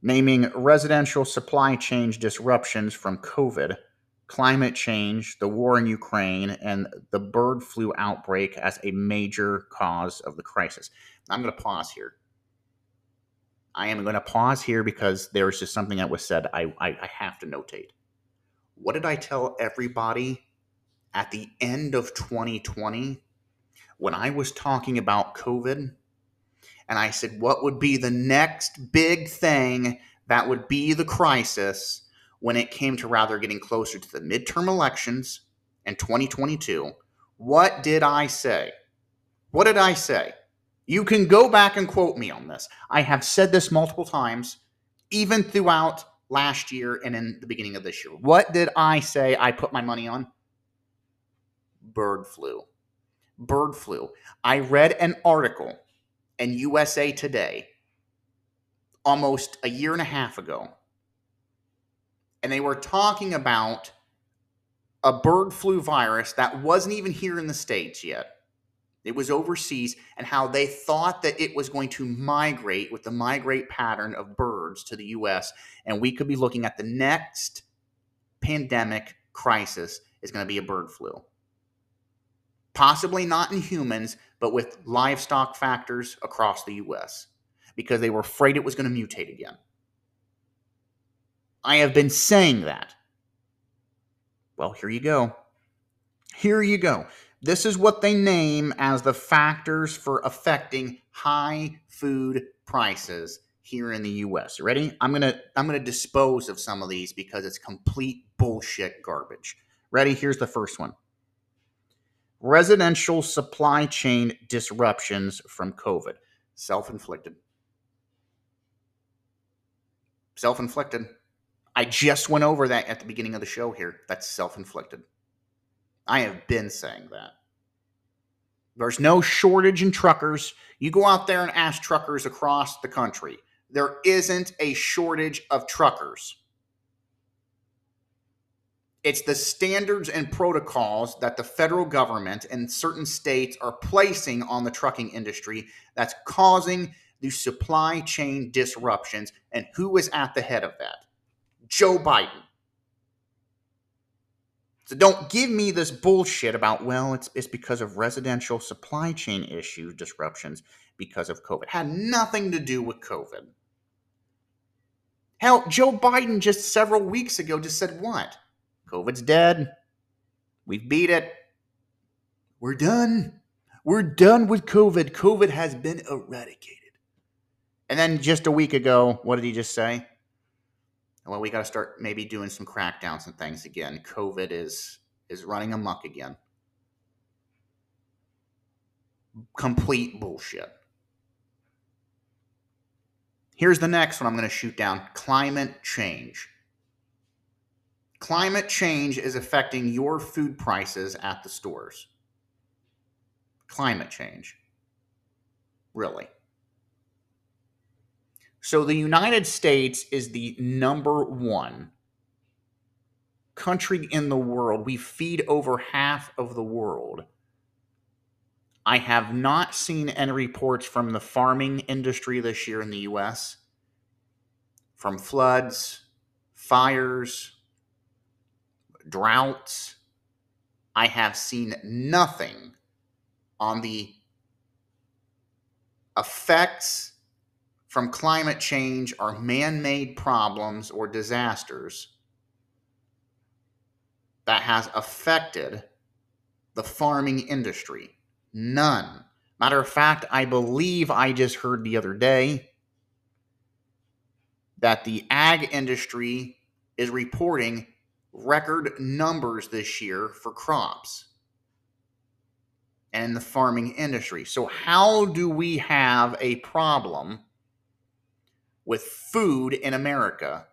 naming residential supply chain disruptions from COVID, climate change, the war in Ukraine, and the bird flu outbreak as a major cause of the crisis. I'm going to pause here. I am going to pause here because there was just something that was said I have to notate. What did I tell everybody at the end of 2020 when I was talking about COVID? And I said, what would be the next big thing that would be the crisis when it came to rather getting closer to the midterm elections in 2022? What did I say? What did I say? You can go back and quote me on this. I have said this multiple times, even throughout last year and in the beginning of this year. What did I say I put my money on? Bird flu. Bird flu. I read an article in USA Today almost a year and a half ago, and they were talking about a bird flu virus that wasn't even here in the States yet. It was overseas, and how they thought that it was going to migrate with the migrate pattern of birds to the U.S., and we could be looking at the next pandemic crisis is going to be a bird flu. Possibly not in humans, but with livestock factors across the U.S. because they were afraid it was going to mutate again. I have been saying that. Well, here you go. Here you go. This is what they name as the factors for affecting high food prices here in the U.S. Ready? I'm gonna dispose of some of these because it's complete bullshit garbage. Ready? Here's the first one. Residential supply chain disruptions from COVID. Self-inflicted. Self-inflicted. I just went over that at the beginning of the show here. That's self-inflicted. I have been saying that. There's no shortage in truckers. You go out there and ask truckers across the country. There isn't a shortage of truckers. It's the standards and protocols that the federal government and certain states are placing on the trucking industry that's causing the supply chain disruptions. And who is at the head of that? Joe Biden. So don't give me this bullshit about, well, it's because of residential supply chain issue disruptions because of COVID. It had nothing to do with COVID. Hell, Joe Biden just several weeks ago just said what? COVID's dead. We've beat it. We're done. We're done with COVID. COVID has been eradicated. And then just a week ago, what did he just say? Well, we got to start maybe doing some crackdowns and things again. COVID is running amok again. Complete bullshit. Here's the next one I'm going to shoot down. Climate change. Climate change is affecting your food prices at the stores. Climate change. Really? So the United States is the number one country in the world. We feed over half of the world. I have not seen any reports from the farming industry this year in the U.S., from floods, fires, droughts. I have seen nothing on the effects from climate change or man-made problems or disasters that has affected the farming industry. None. Matter of fact, I believe I just heard the other day that the ag industry is reporting record numbers this year for crops and the farming industry. So how do we have a problem with food in America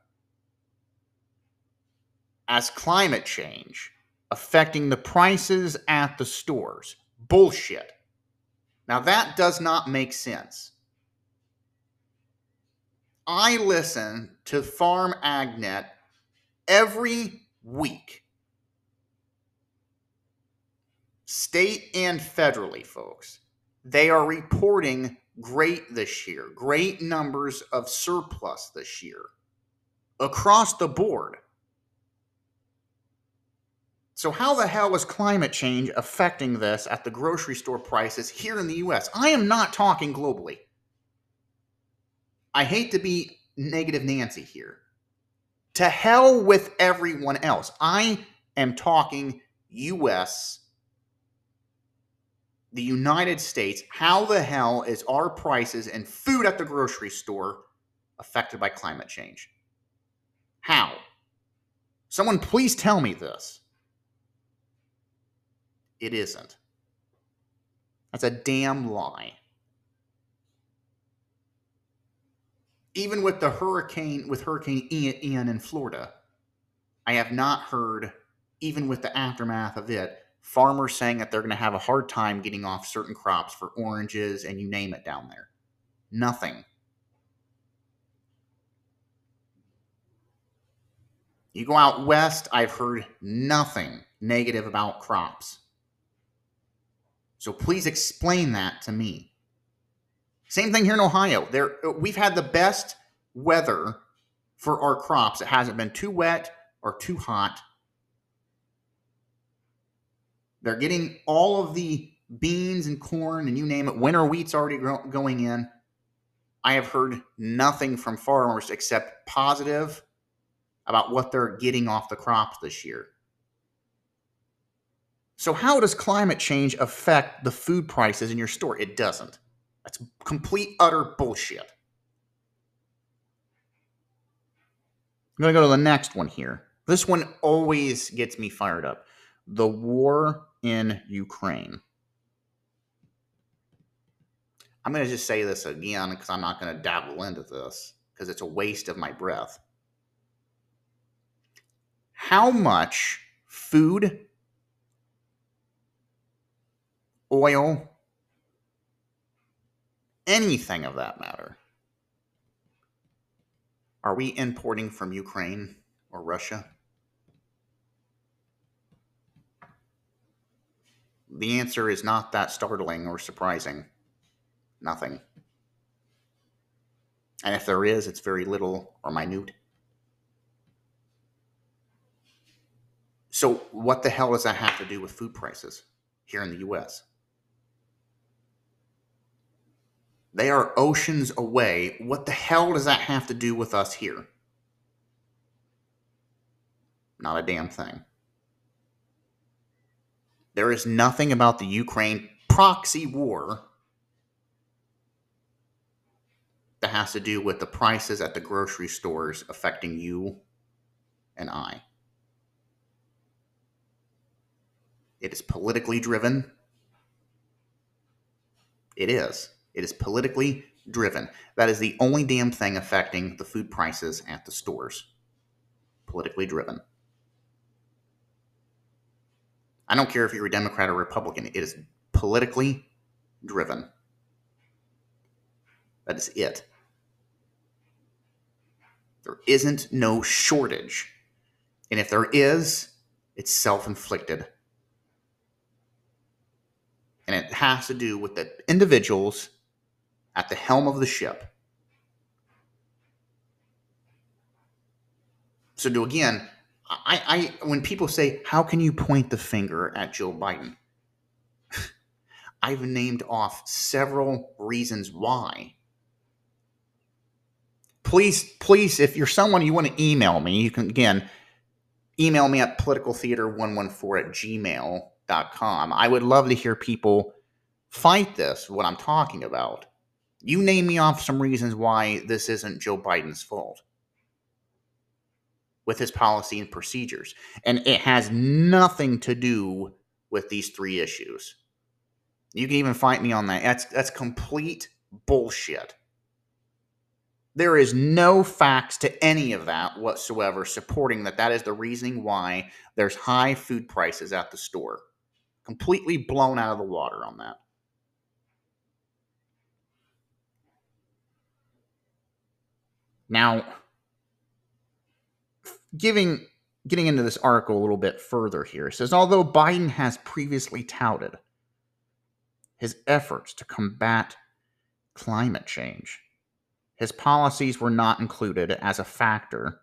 as climate change affecting the prices at the stores? Bullshit. Now that does not make sense. I listen to Farm AgNet every week, state and federally, folks. They are reporting great this year, great numbers of surplus this year across the board. So how the hell is climate change affecting this at the grocery store prices here in the U.S.? I am not talking globally. I hate to be negative Nancy here. To hell with everyone else. I am talking U.S., the United States. How the hell is our prices and food at the grocery store affected by climate change? How? Someone please tell me this. It isn't. That's a damn lie. Even with the hurricane, with Hurricane Ian in Florida, I have not heard, even with the aftermath of it, farmers saying that they're going to have a hard time getting off certain crops for oranges and you name it down there. Nothing. You go out west, I've heard nothing negative about crops. So please explain that to me. Same thing here in Ohio. We've had the best weather for our crops. It hasn't been too wet or too hot. They're getting all of the beans and corn and you name it. Winter wheat's already going in. I have heard nothing from farmers except positive about what they're getting off the crops this year. So how does climate change affect the food prices in your store? It doesn't. That's complete, utter bullshit. I'm going to go to the next one here. This one always gets me fired up. The war in Ukraine. I'm going to just say this again because I'm not going to dabble into this because it's a waste of my breath. How much food, oil, anything of that matter, are we importing from Ukraine or Russia? The answer is not that startling or surprising. Nothing. And if there is, it's very little or minute. So what the hell does that have to do with food prices here in the U.S.? They are oceans away. What the hell does that have to do with us here? Not a damn thing. There is nothing about the Ukraine proxy war that has to do with the prices at the grocery stores affecting you and I. It is politically driven. It is. It is politically driven. That is the only damn thing affecting the food prices at the stores. Politically driven. I don't care if you're a Democrat or Republican. It is politically driven. That is it. There isn't no shortage. And if there is, it's self-inflicted. And it has to do with the individuals at the helm of the ship. So again, I when people say, how can you point the finger at Joe Biden? I've named off several reasons why. Please, if you're someone you want to email me, you can, again, email me at politicaltheater114@gmail.com. I would love to hear people fight this, what I'm talking about. You name me off some reasons why this isn't Joe Biden's fault with his policy and procedures. And it has nothing to do with these three issues. You can even fight me on that. That's complete bullshit. There is no facts to any of that whatsoever supporting that that is the reasoning why there's high food prices at the store. Completely blown out of the water on that. Now, getting into this article a little bit further here, it says, although Biden has previously touted his efforts to combat climate change, his policies were not included as a factor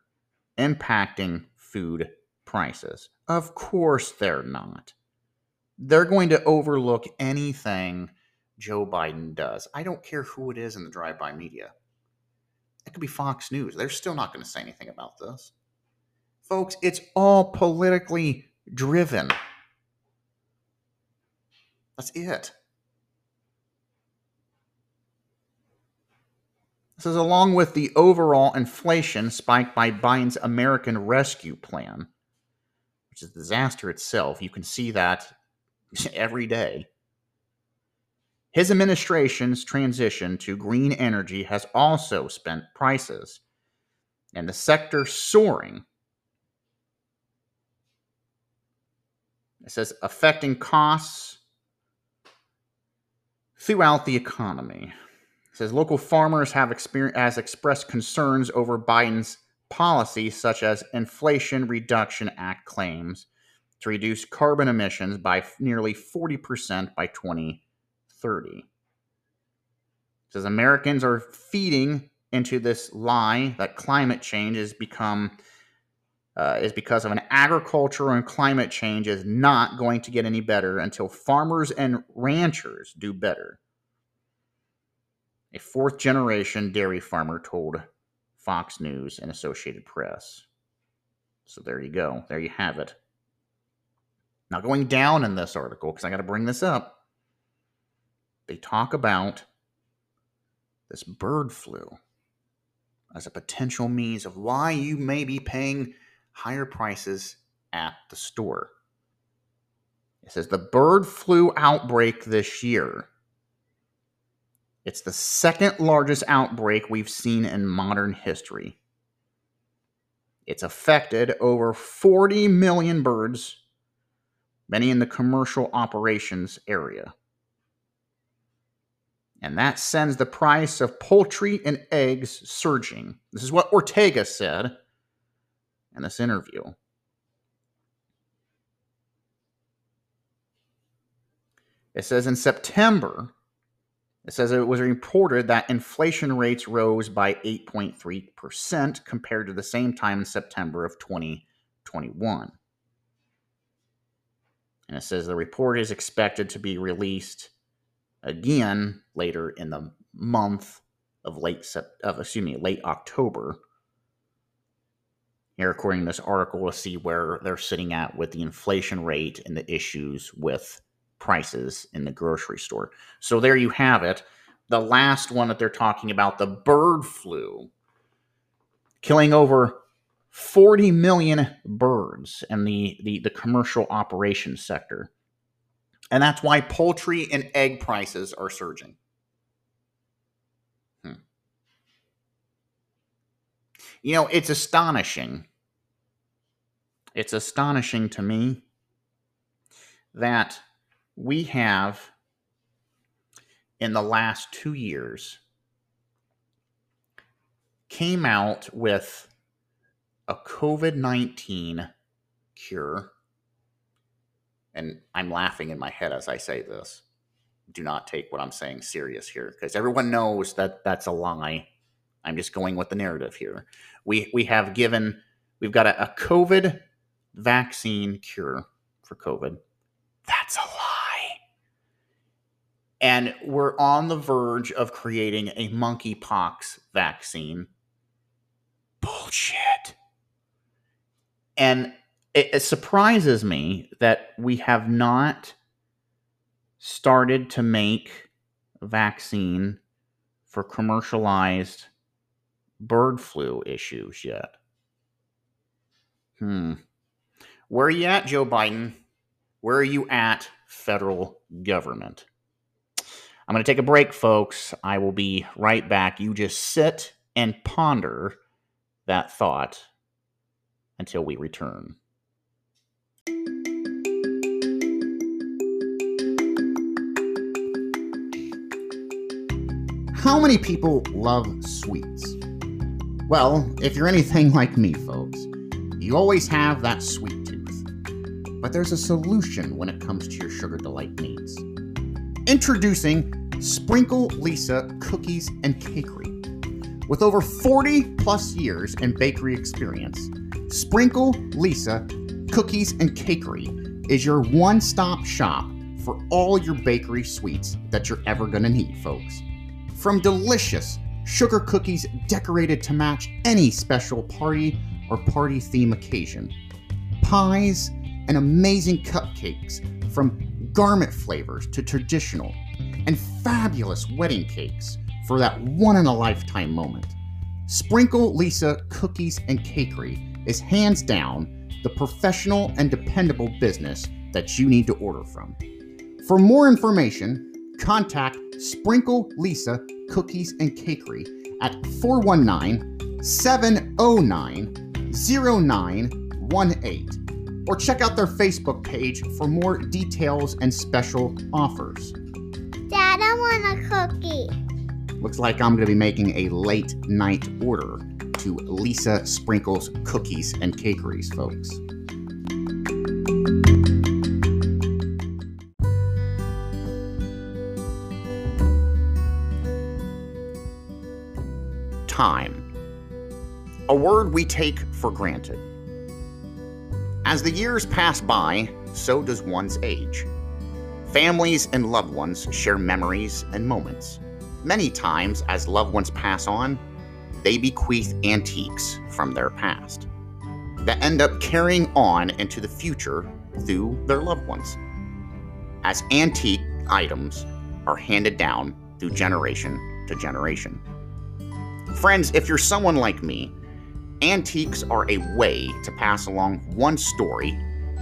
impacting food prices. Of course they're not. They're going to overlook anything Joe Biden does. I don't care who it is in the drive-by media. It could be Fox News. They're still not going to say anything about this. Folks, it's all politically driven. That's it. This is along with the overall inflation spiked by Biden's American Rescue Plan, which is a disaster itself. You can see that every day. His administration's transition to green energy has also spent prices, and the sector soaring. It says affecting costs throughout the economy. It says local farmers has expressed concerns over Biden's policies, such as Inflation Reduction Act claims to reduce carbon emissions by nearly 40% by 2030. It says Americans are feeding into this lie that climate change has become is because of an agriculture and climate change is not going to get any better until farmers and ranchers do better. A fourth-generation dairy farmer told Fox News and Associated Press. So there you go. There you have it. Now, going down in this article, because I got to bring this up, they talk about this bird flu as a potential means of why you may be paying higher prices at the store. It says the bird flu outbreak this year. It's the second largest outbreak we've seen in modern history. It's affected over 40 million birds, many in the commercial operations area. And that sends the price of poultry and eggs surging. This is what Ortega said in this interview. It says in September, it says it was reported that inflation rates rose by 8.3% compared to the same time in September of 2021. And it says the report is expected to be released again later in the month of late October. Here, according to this article, to see where they're sitting at with the inflation rate and the issues with prices in the grocery store. So there you have it. The last one that they're talking about, the bird flu, killing over 40 million birds in the commercial operations sector. And that's why poultry and egg prices are surging. You know, it's astonishing. It's astonishing to me that we have, in the last 2 years, came out with a COVID-19 cure. And I'm laughing in my head as I say this. Do not take what I'm saying serious here, because everyone knows that that's a lie. I'm just going with the narrative here. We've got a COVID vaccine cure for COVID. That's a lie. And we're on the verge of creating a monkeypox vaccine. Bullshit. And it surprises me that we have not started to make a vaccine for commercialized bird flu issues yet. Where are you at, Joe Biden? Where are you at, federal government? I'm going to take a break, folks. I will be right back. You just sit and ponder that thought until we return. How many people love sweets? Well, if you're anything like me, folks, you always have that sweet tooth. But there's a solution when it comes to your sugar delight needs. Introducing Sprinkle Lisa Cookies and Cakery. With over 40 plus years in bakery experience, Sprinkle Lisa Cookies and Cakery is your one-stop shop for all your bakery sweets that you're ever gonna need, folks. From delicious sugar cookies decorated to match any special party or party theme occasion, pies, and amazing cupcakes from garment flavors to traditional, and fabulous wedding cakes for that one-in-a-lifetime moment. Sprinkle Lisa Cookies and Cakery is hands down the professional and dependable business that you need to order from. For more information, contact Sprinkle Lisa Cookies and Cakery at 419-709-0918 or check out their Facebook page for more details and special offers. Dad, I want a cookie. Looks like I'm going to be making a late night order to Lisa Sprinkles Cookies and Cakeries, folks. Time, a word we take for granted. As the years pass by, so does one's age. Families and loved ones share memories and moments. Many times, as loved ones pass on, they bequeath antiques from their past that end up carrying on into the future through their loved ones, as antique items are handed down through generation to generation. Friends, if you're someone like me, antiques are a way to pass along one story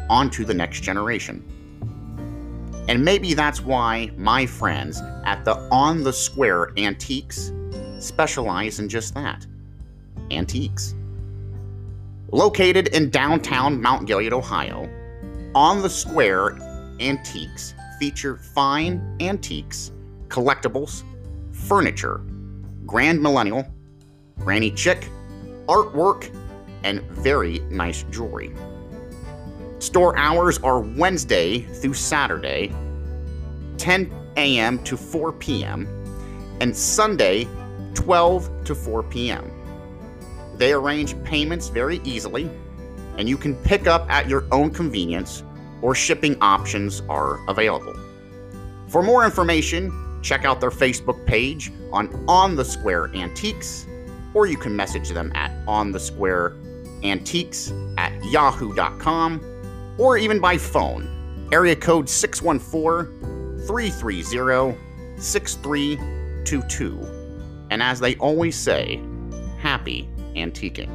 onto the next generation. And maybe that's why my friends at the On the Square Antiques specialize in just that, antiques. Located in downtown Mount Gilead, Ohio, On the Square Antiques feature fine antiques, collectibles, furniture, Grand Millennial, Granny Chick, artwork, and very nice jewelry. Store hours are Wednesday through Saturday, 10 a.m. to 4 p.m., and Sunday, 12 to 4 p.m. They arrange payments very easily, and you can pick up at your own convenience, or shipping options are available. For more information, check out their Facebook page on the Square Antiques, or you can message them at onthesquareantiques@yahoo.com, or even by phone, area code 614-330-6322. And as they always say, happy antiquing.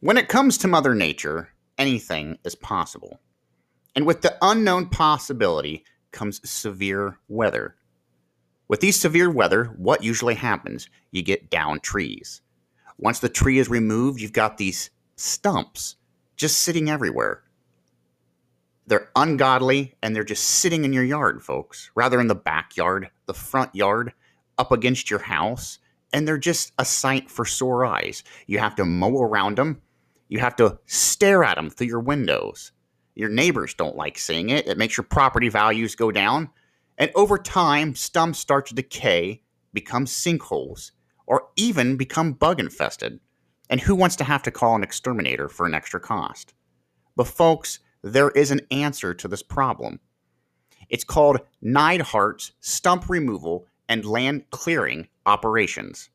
When it comes to Mother Nature, anything is possible. And with the unknown possibility comes severe weather. With these severe weather, what usually happens? You get down trees. Once the tree is removed, you've got these stumps just sitting everywhere. They're ungodly, and they're just sitting in your yard, folks. Rather in the backyard, the front yard, up against your house, and they're just a sight for sore eyes. You have to mow around them. You have to stare at them through your windows. Your neighbors don't like seeing it. It makes your property values go down. And over time, stumps start to decay, become sinkholes, or even become bug-infested. And who wants to have to call an exterminator for an extra cost? But folks, there is an answer to this problem. It's called Neidhart's Stump Removal and Land Clearing Operations.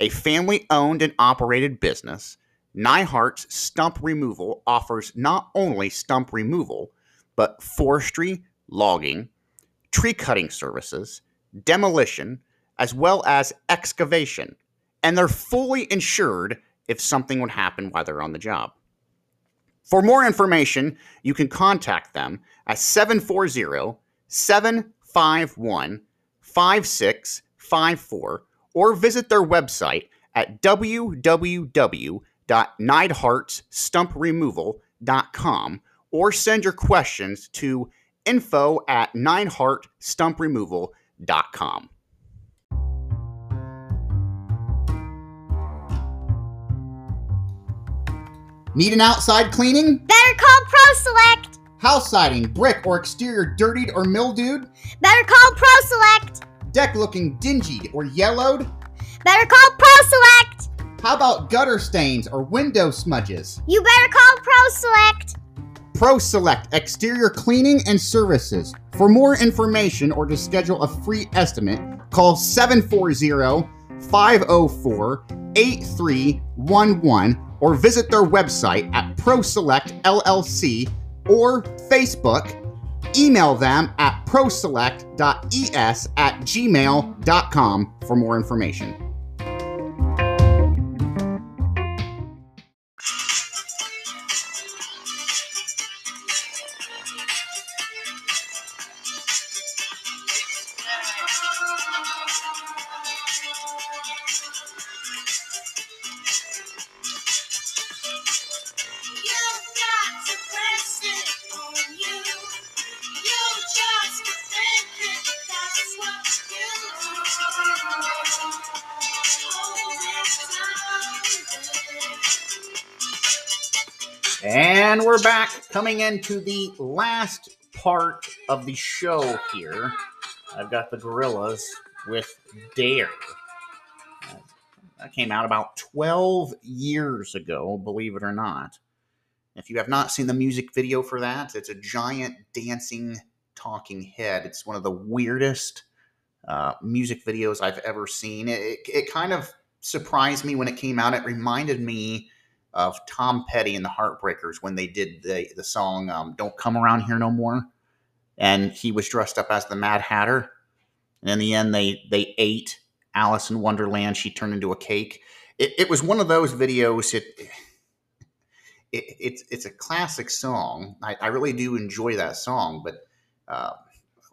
A family-owned and operated business, Neidhart's Stump Removal offers not only stump removal, but forestry, logging, tree cutting services, demolition, as well as excavation, and they're fully insured if something would happen while they're on the job. For more information, you can contact them at 740-751-5654 or visit their website at www.neidhartstumpremoval.com or send your questions to info@neidhartstumpremoval.com. Need an outside cleaning? Better call ProSelect! House siding, brick, or exterior dirtied or mildewed? Better call ProSelect! Deck looking dingy or yellowed? Better call ProSelect! How about gutter stains or window smudges? You better call ProSelect! ProSelect Exterior Cleaning and Services. For more information or to schedule a free estimate, call 740-504-8311 or visit their website at ProSelect LLC or Facebook. Email them at proselect.es@gmail.com for more information. And we're back, coming into the last part of the show here. I've got the Gorillas with Dare. That came out about 12 years ago, believe it or not. If you have not seen the music video for that, it's a giant dancing talking head. It's one of the weirdest music videos I've ever seen. It kind of surprised me when it came out. It reminded me of Tom Petty and the Heartbreakers when they did the song Don't Come Around Here No More. And he was dressed up as the Mad Hatter. And in the end, they ate Alice in Wonderland. She turned into a cake. It was one of those videos. It's a classic song. I really do enjoy that song, but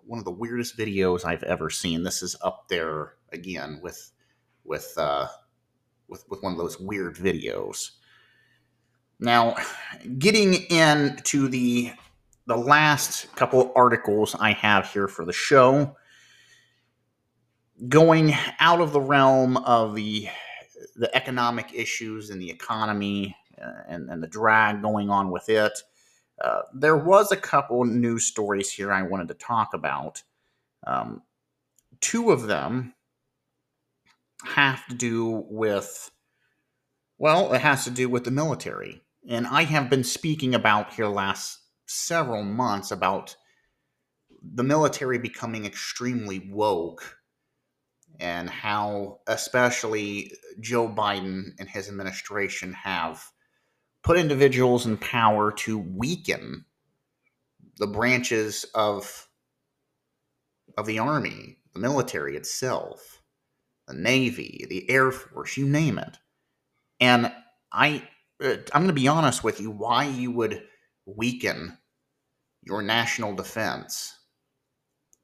one of the weirdest videos I've ever seen. This is up there again with one of those weird videos. Now, getting into the last couple articles I have here for the show, going out of the realm of the economic issues and the economy and the drag going on with it, there was a couple news stories here I wanted to talk about. Two of them have to do with, well, it has to do with the military. And I have been speaking about here last several months about the military becoming extremely woke and how especially Joe Biden and his administration have put individuals in power to weaken the branches of the Army, the military itself, the Navy, the Air Force, you name it. And I'm going to be honest with you, why you would weaken your national defense,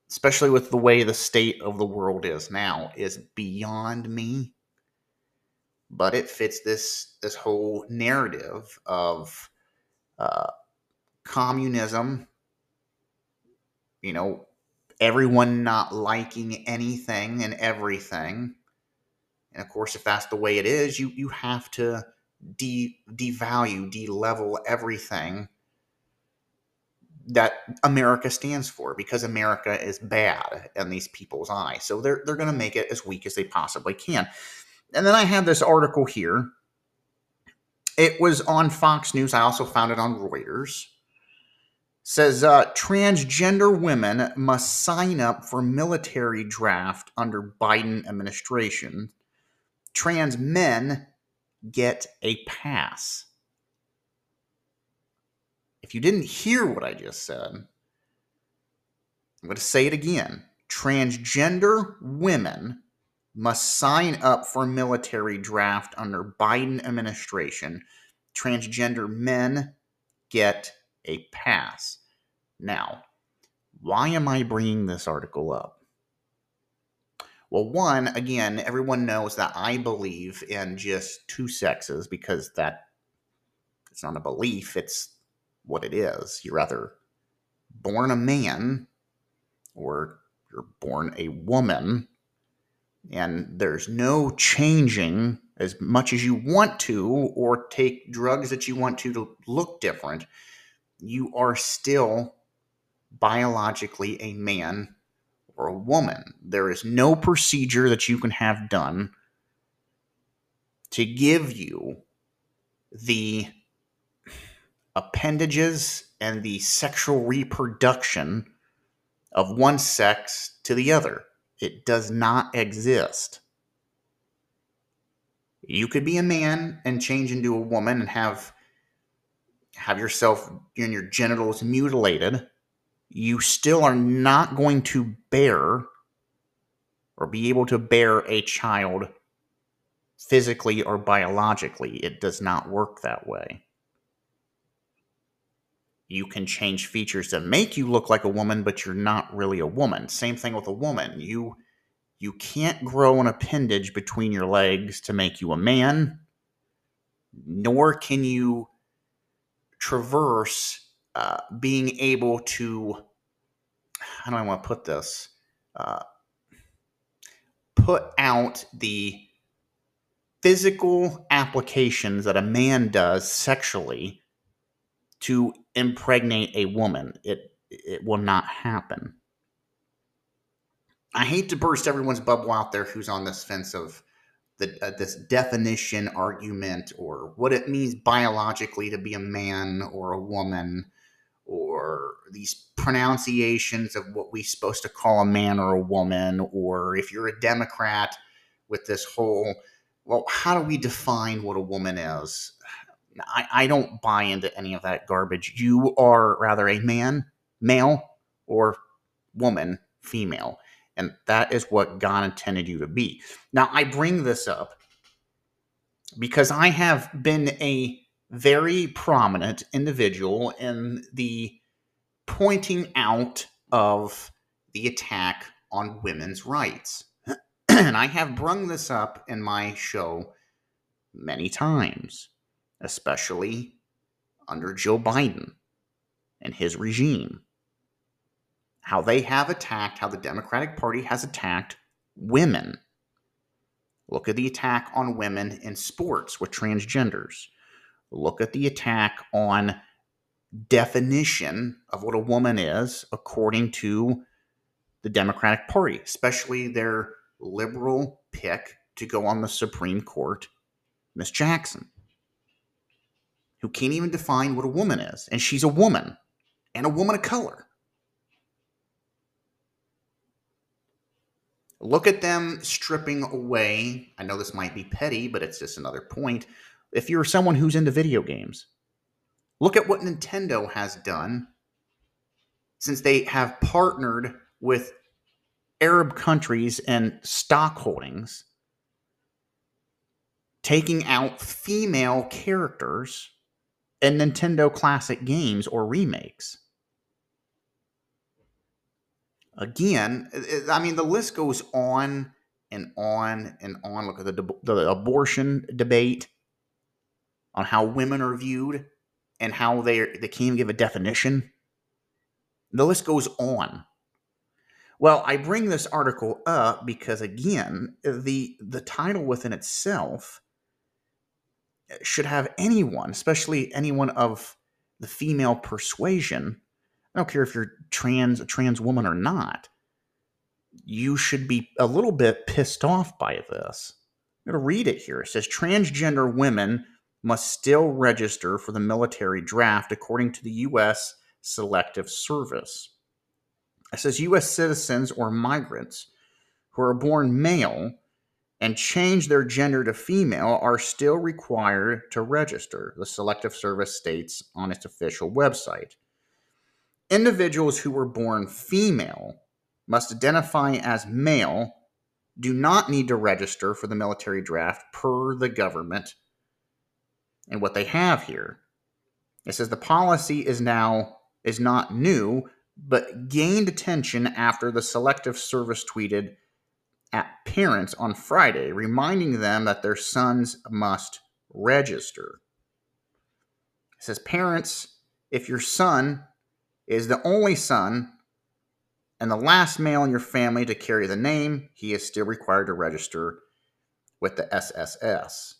especially with the way the state of the world is now, is beyond me. But it fits this whole narrative of communism, everyone not liking anything and everything. And of course, if that's the way it is, you have to devalue, de-level everything that America stands for, because America is bad in these people's eyes. So they're going to make it as weak as they possibly can. And then I have this article here. It was on Fox News. I also found it on Reuters. It says transgender women must sign up for military draft under Biden administration. Trans men get a pass. If you didn't hear what I just said, I'm going to say it again. Transgender women must sign up for military draft under Biden administration. Transgender men get a pass. Now, why am I bringing this article up? Well, one, again, everyone knows that I believe in just two sexes, because it's not a belief, it's what it is. You're either born a man or you're born a woman. And there's no changing as much as you want to, or take drugs that you want to look different. You are still biologically a man or a woman. There is no procedure that you can have done to give you the appendages and the sexual reproduction of one sex to the other. It does not exist. You could be a man and change into a woman and have yourself and your genitals mutilated. You still are not going to bear or be able to bear a child physically or biologically. It does not work that way. You can change features that make you look like a woman, but you're not really a woman. Same thing with a woman. You can't grow an appendage between your legs to make you a man, nor can you traverse being able to, how do I want to put this, put out the physical applications that a man does sexually to impregnate a woman. It will not happen. I hate to burst everyone's bubble out there who's on this fence of this definition argument, or what it means biologically to be a man or a woman, or these pronunciations of what we're supposed to call a man or a woman, or if you're a Democrat with this whole, well, how do we define what a woman is? I don't buy into any of that garbage. You are rather a man, male, or woman, female. And that is what God intended you to be. Now, I bring this up because I have been a very prominent individual in the pointing out of the attack on women's rights. And I have brung this up in my show many times, especially under Joe Biden and his regime. How they have attacked, how the Democratic Party has attacked women. Look at the attack on women in sports with transgenders. Look at the attack on definition of what a woman is according to the Democratic Party, especially their liberal pick to go on the Supreme Court, Ms. Jackson, who can't even define what a woman is. And she's a woman, and a woman of color. Look at them stripping away. I know this might be petty, but it's just another point. If you're someone who's into video games, look at what Nintendo has done since they have partnered with Arab countries and stock holdings, taking out female characters and Nintendo classic games or remakes. Again, I mean, the list goes on and on and on. Look at the abortion debate on how women are viewed and how they can't even give a definition. The list goes on. Well, I bring this article up because, again, the title within itself should have anyone, especially anyone of the female persuasion. I don't care if you're a trans woman or not. You should be a little bit pissed off by this. I'm going to read it here. It says transgender women must still register for the military draft, according to the U.S. Selective Service. It says U.S. citizens or migrants who are born male and change their gender to female are still required to register, the Selective Service states on its official website. Individuals who were born female must identify as male do not need to register for the military draft per the government and what they have here. It says the policy is not new, but gained attention after the Selective Service tweeted at parents on Friday, reminding them that their sons must register. It says, parents, if your son is the only son and the last male in your family to carry the name, he is still required to register with the SSS.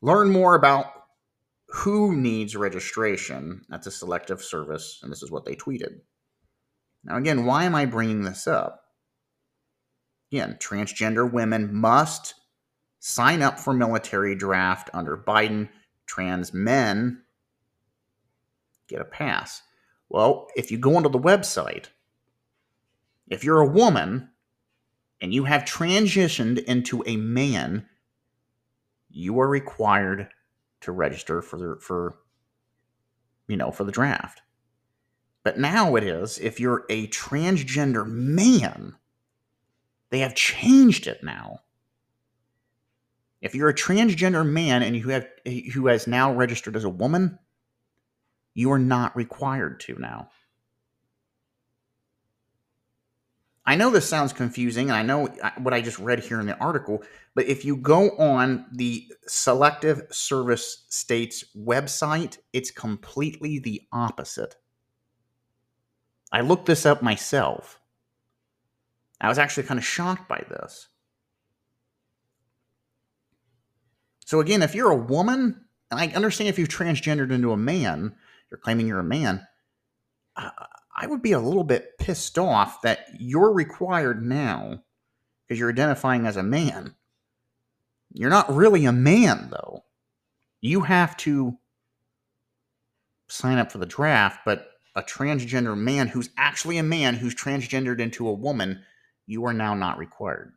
Learn more about who needs registration at the Selective Service, and this is what they tweeted. Now, again, why am I bringing this up? Again, transgender women must sign up for military draft under Biden. Trans men get a pass. Well, if you go onto the website, if you're a woman and you have transitioned into a man, you are required to register for the draft. But now it is, if you're a transgender man, they have changed it now. If you're a transgender man and who has now registered as a woman, you are not required to now. I know this sounds confusing, and I know what I just read here in the article, but if you go on the Selective Service state's website, it's completely the opposite. I looked this up myself. I was actually kind of shocked by this. So again, if you're a woman, and I understand if you've transgendered into a man, you're claiming you're a man, I would be a little bit pissed off that you're required now because you're identifying as a man. You're not really a man, though. You have to sign up for the draft, but a transgender man who's actually a man who's transgendered into a woman, you are now not required.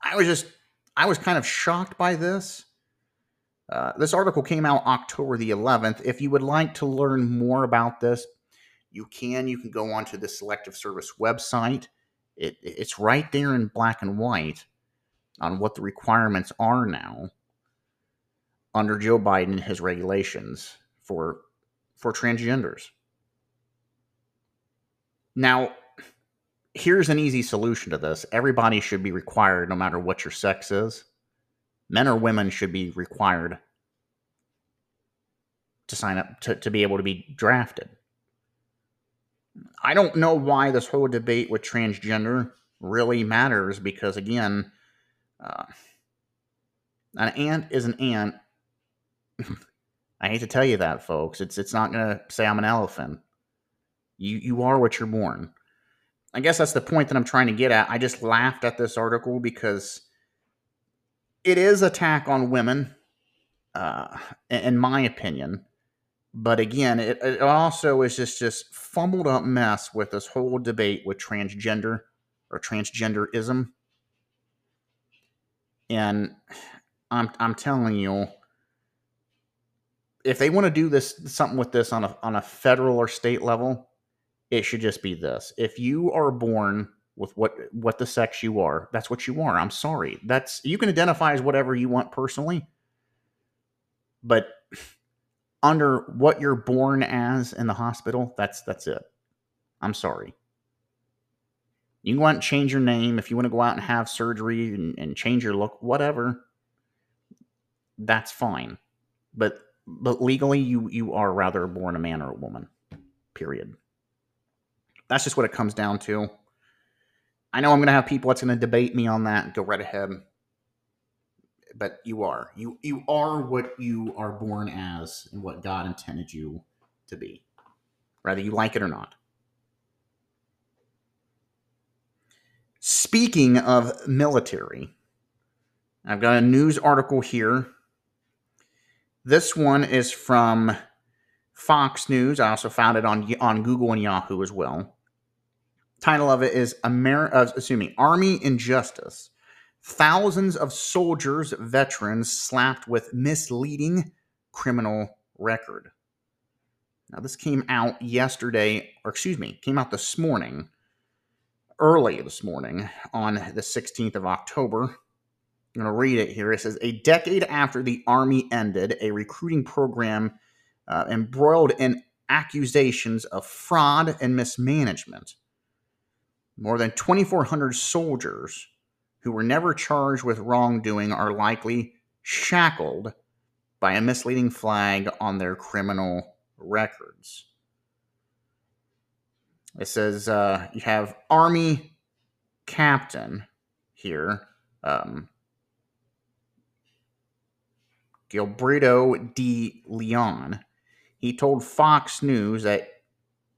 I was kind of shocked by this. This article came out October the 11th. If you would like to learn more about this, you can go onto the Selective Service website. It's right there in black and white on what the requirements are now under Joe Biden and his regulations for transgenders. Now, here's an easy solution to this. Everybody should be required no matter what your sex is. Men or women should be required to sign up to be able to be drafted. I don't know why this whole debate with transgender really matters because, again, an ant is an ant. I hate to tell you that, folks. It's not going to say I'm an elephant. You are what you're born. I guess that's the point that I'm trying to get at. I just laughed at this article because it is attack on women, in my opinion. But again, it also is just fumbled up mess with this whole debate with transgender or transgenderism. And I'm telling you, if they want to do something with this on a federal or state level, it should just be this. If you are born with what the sex you are, that's what you are. I'm sorry. You can identify as whatever you want personally, but under what you're born as in the hospital, that's it. I'm sorry. You can go out and change your name. If you want to go out and have surgery and change your look, whatever, that's fine. But legally, you are rather born a man or a woman, period. That's just what it comes down to. I know I'm going to have people that's going to debate me on that. Go right ahead. But you are. You are what you are born as and what God intended you to be, whether you like it or not. Speaking of military, I've got a news article here. This one is from Fox News. I also found it on Google and Yahoo as well. Title of it is Army Injustice. Thousands of soldiers, veterans slapped with misleading criminal record. Now, this came out early this morning on the 16th of October. I'm going to read it here. It says, a decade after the Army ended a recruiting program embroiled in accusations of fraud and mismanagement, more than 2,400 soldiers who were never charged with wrongdoing are likely shackled by a misleading flag on their criminal records. It says you have Army Captain here, Gilberto de Leon. He told Fox News that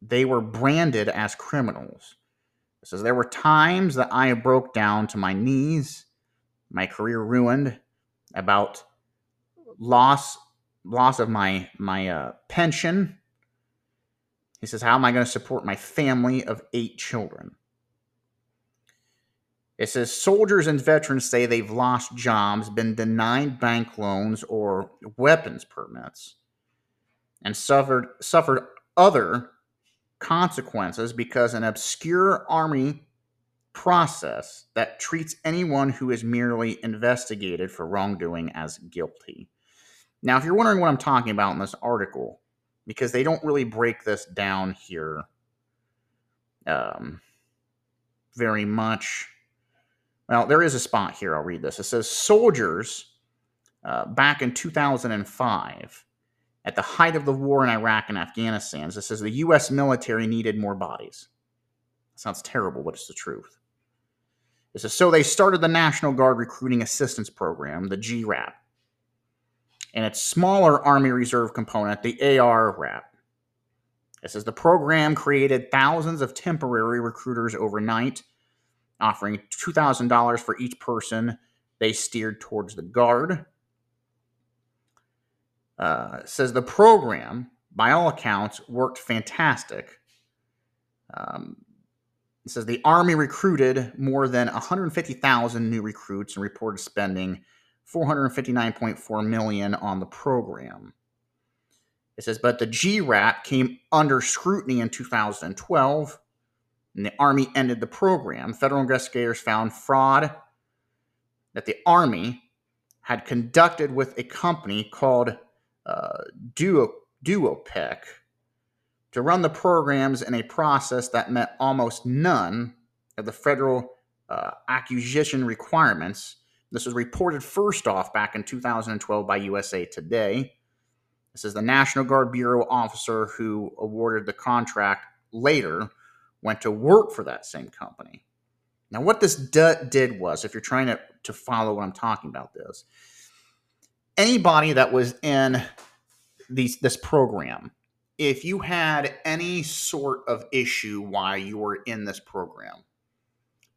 they were branded as criminals. It says, there were times that I broke down to my knees, my career ruined, about loss of my pension. He says, how am I going to support my family of 8 children? It says, soldiers and veterans say they've lost jobs, been denied bank loans or weapons permits, and suffered other consequences because an obscure Army process that treats anyone who is merely investigated for wrongdoing as guilty. Now, if you're wondering what I'm talking about in this article, because they don't really break this down here very much. Well, there is a spot here. I'll read this. It says, soldiers back in 2005, at the height of the war in Iraq and Afghanistan, it says the U.S. military needed more bodies. Sounds terrible, but it's the truth. It says, so they started the National Guard Recruiting Assistance Program, the GRAP, and its smaller Army Reserve component, the AR-RAP. It says the program created thousands of temporary recruiters overnight, offering $2,000 for each person they steered towards the Guard. It says the program, by all accounts, worked fantastic. It says the Army recruited more than 150,000 new recruits and reported spending $459.4 million on the program. It says, but the GRAP came under scrutiny in 2012, and the Army ended the program. Federal investigators found fraud that the Army had conducted with a company called OPEC to run the programs in a process that met almost none of the federal acquisition requirements. This was reported first off back in 2012 by USA Today. This is the National Guard Bureau officer who awarded the contract later went to work for that same company. Now, what this did was, if you're trying to follow what I'm talking about, this anybody that was in this program, if you had any sort of issue while you were in this program,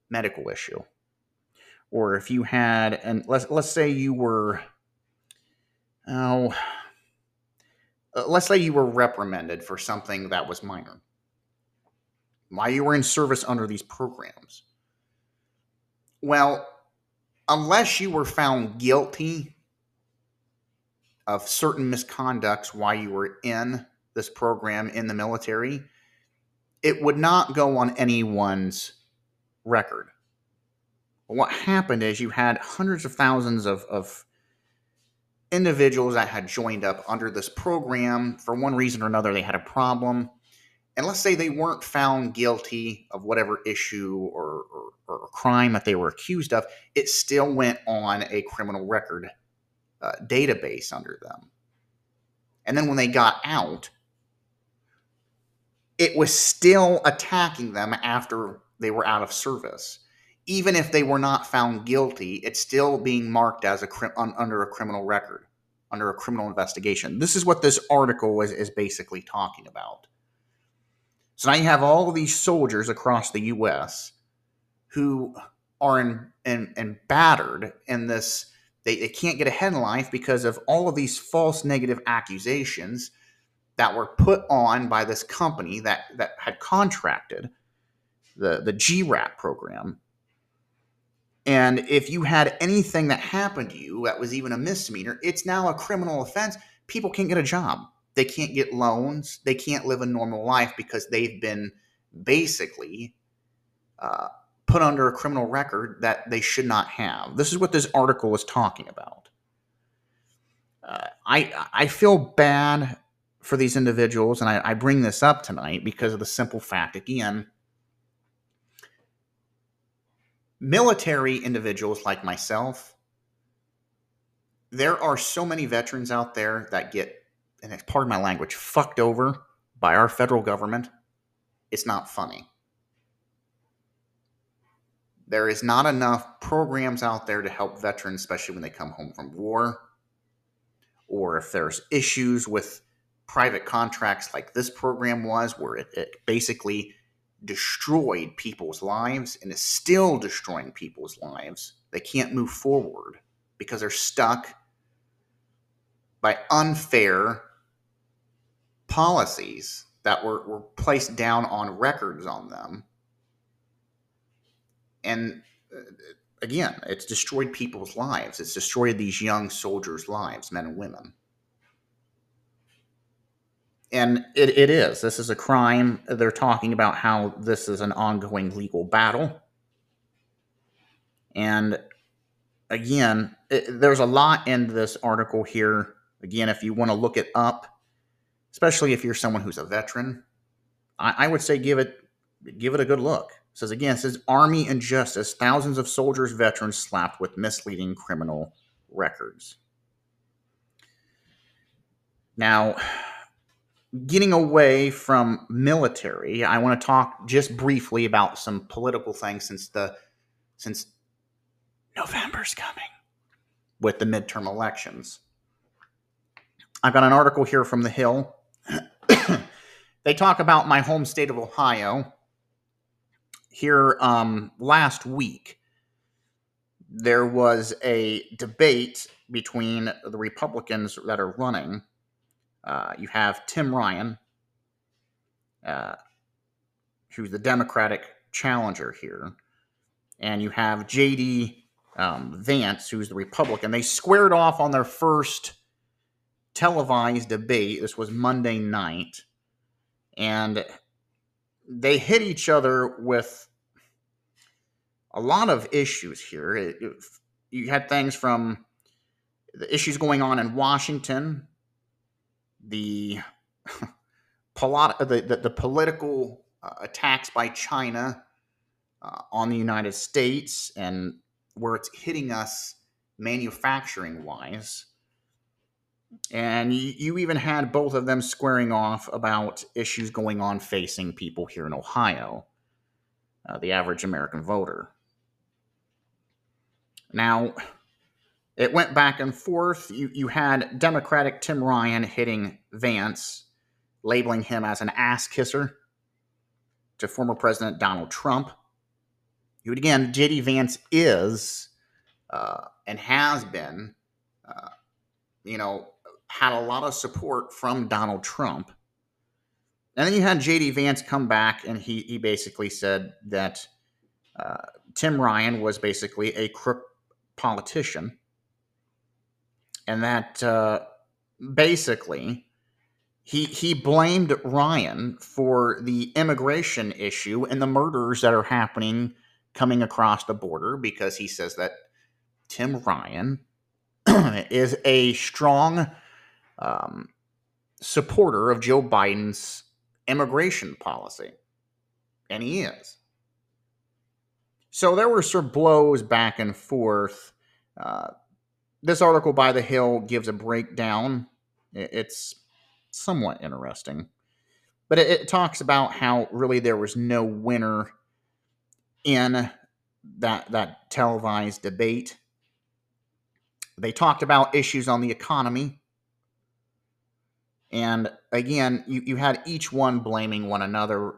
medical issue, or if you had, and let's say you were, let's say you were reprimanded for something that was minor while you were in service under these programs. Well, unless you were found guilty of certain misconducts while you were in this program in the military, it would not go on anyone's record. What happened is you had hundreds of thousands of individuals that had joined up under this program. For one reason or another, they had a problem. And let's say they weren't found guilty of whatever issue or crime that they were accused of. It still went on a criminal record database under them. And then when they got out, it was still attacking them after they were out of service. Even if they were not found guilty, it's still being marked as under a criminal record, under a criminal investigation. This is what this article is basically talking about. So now you have all of these soldiers across the U.S. who are battered in this. They can't get ahead in life because of all of these false negative accusations that were put on by this company that had contracted the GRAP program. And if you had anything that happened to you that was even a misdemeanor, it's now a criminal offense. People can't get a job. They can't get loans. They can't live a normal life because they've been basically put under a criminal record that they should not have. This is what this article is talking about. I feel bad for these individuals, and I bring this up tonight because of the simple fact, again, military individuals like myself, there are so many veterans out there that get, and it's pardon my language, fucked over by our federal government. It's not funny. There is not enough programs out there to help veterans, especially when they come home from war, or if there's issues with private contracts like this program was, where it basically destroyed people's lives and is still destroying people's lives. They can't move forward because they're stuck by unfair policies that were placed down on records on them. And again, it's destroyed people's lives. It's destroyed these young soldiers' lives, men and women. And it is. This is a crime. They're talking about how this is an ongoing legal battle. And again, there's a lot in this article here. Again, if you want to look it up, especially if you're someone who's a veteran, I would say give it a good look. It says, again, it says, Army Injustice, thousands of soldiers, veterans slapped with misleading criminal records. Now, getting away from military, I want to talk just briefly about some political things since November's coming with the midterm elections. I've got an article here from The Hill. They talk about my home state of Ohio. Here last week, there was a debate between the Republicans that are running. You have Tim Ryan, who's the Democratic challenger here, and you have J.D. Vance, who's the Republican. They squared off on their first televised debate. This was Monday night, and they hit each other with a lot of issues here. You had things from the issues going on in Washington, the political attacks by China on the United States, and where it's hitting us manufacturing-wise. And you even had both of them squaring off about issues going on facing people here in Ohio, the average American voter. Now, it went back and forth. You had Democratic Tim Ryan hitting Vance, labeling him as an ass-kisser to former President Donald Trump. Again, J.D. Vance is and has been, had a lot of support from Donald Trump. And then you had J.D. Vance come back, and he basically said that Tim Ryan was basically a crook politician. And that basically he blamed Ryan for the immigration issue and the murders that are happening coming across the border, because he says that Tim Ryan is a strong supporter of Joe Biden's immigration policy. And he is. So there were sort of blows back and forth. This article by The Hill gives a breakdown. It's somewhat interesting. But it talks about how really there was no winner in that televised debate. They talked about issues on the economy. And again, you had each one blaming one another.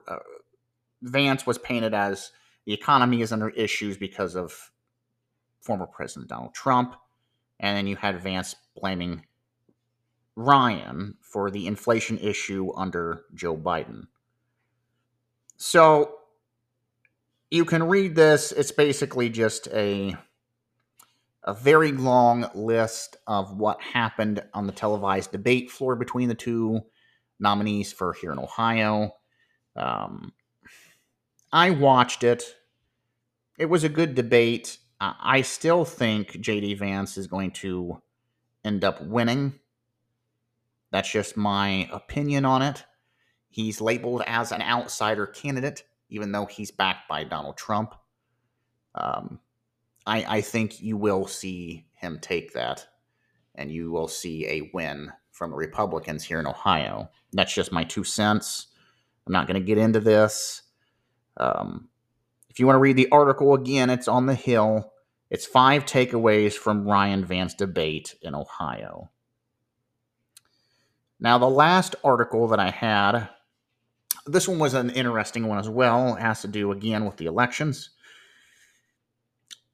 Vance was painted as the economy is under issues because of former President Donald Trump. And then you had Vance blaming Ryan for the inflation issue under Joe Biden. So you can read this. It's basically just a very long list of what happened on the televised debate floor between the two nominees for here in Ohio. I watched it. It was a good debate. I still think J.D. Vance is going to end up winning. That's just my opinion on it. He's labeled as an outsider candidate, even though he's backed by Donald Trump. I think you will see him take that, and you will see a win from the Republicans here in Ohio. That's just my 2 cents. I'm not going to get into this. If you want to read the article again, it's on The Hill. It's 5 takeaways from Ryan Vance debate in Ohio. Now, the last article that I had, this one was an interesting one as well. It has to do, again, with the elections.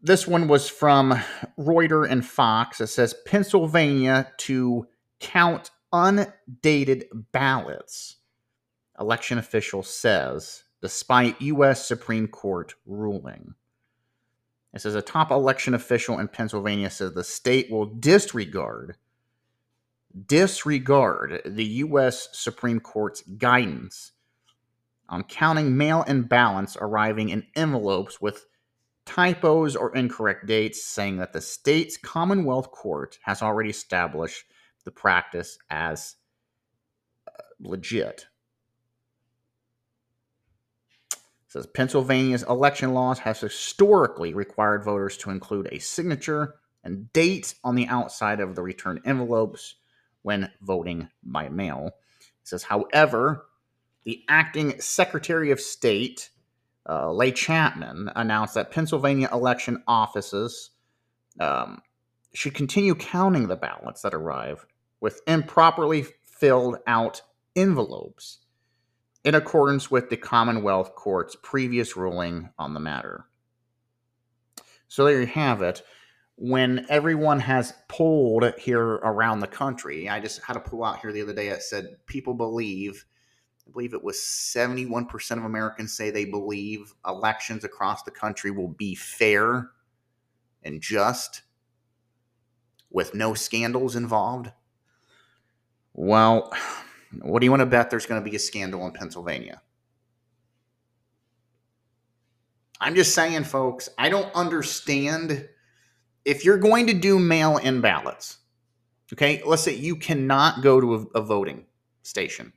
This one was from Reuters and Fox. It says, Pennsylvania to count undated ballots, election official says, despite U.S. Supreme Court ruling. It says a top election official in Pennsylvania says the state will disregard the U.S. Supreme Court's guidance on counting mail-in ballots arriving in envelopes with typos or incorrect dates, saying that the state's Commonwealth Court has already established the practice as legit. It says Pennsylvania's election laws have historically required voters to include a signature and date on the outside of the return envelopes when voting by mail. It says, however, the acting Secretary of State, Leigh Chapman, announced that Pennsylvania election offices should continue counting the ballots that arrive with improperly filled out envelopes in accordance with the Commonwealth Court's previous ruling on the matter. So there you have it. When everyone has polled here around the country, I just had a poll out here the other day that said people believe, I believe it was 71% of Americans say they believe elections across the country will be fair and just with no scandals involved. Well, what do you want to bet there's going to be a scandal in Pennsylvania? I'm just saying, folks, I don't understand. If you're going to do mail-in ballots, okay, let's say you cannot go to a voting station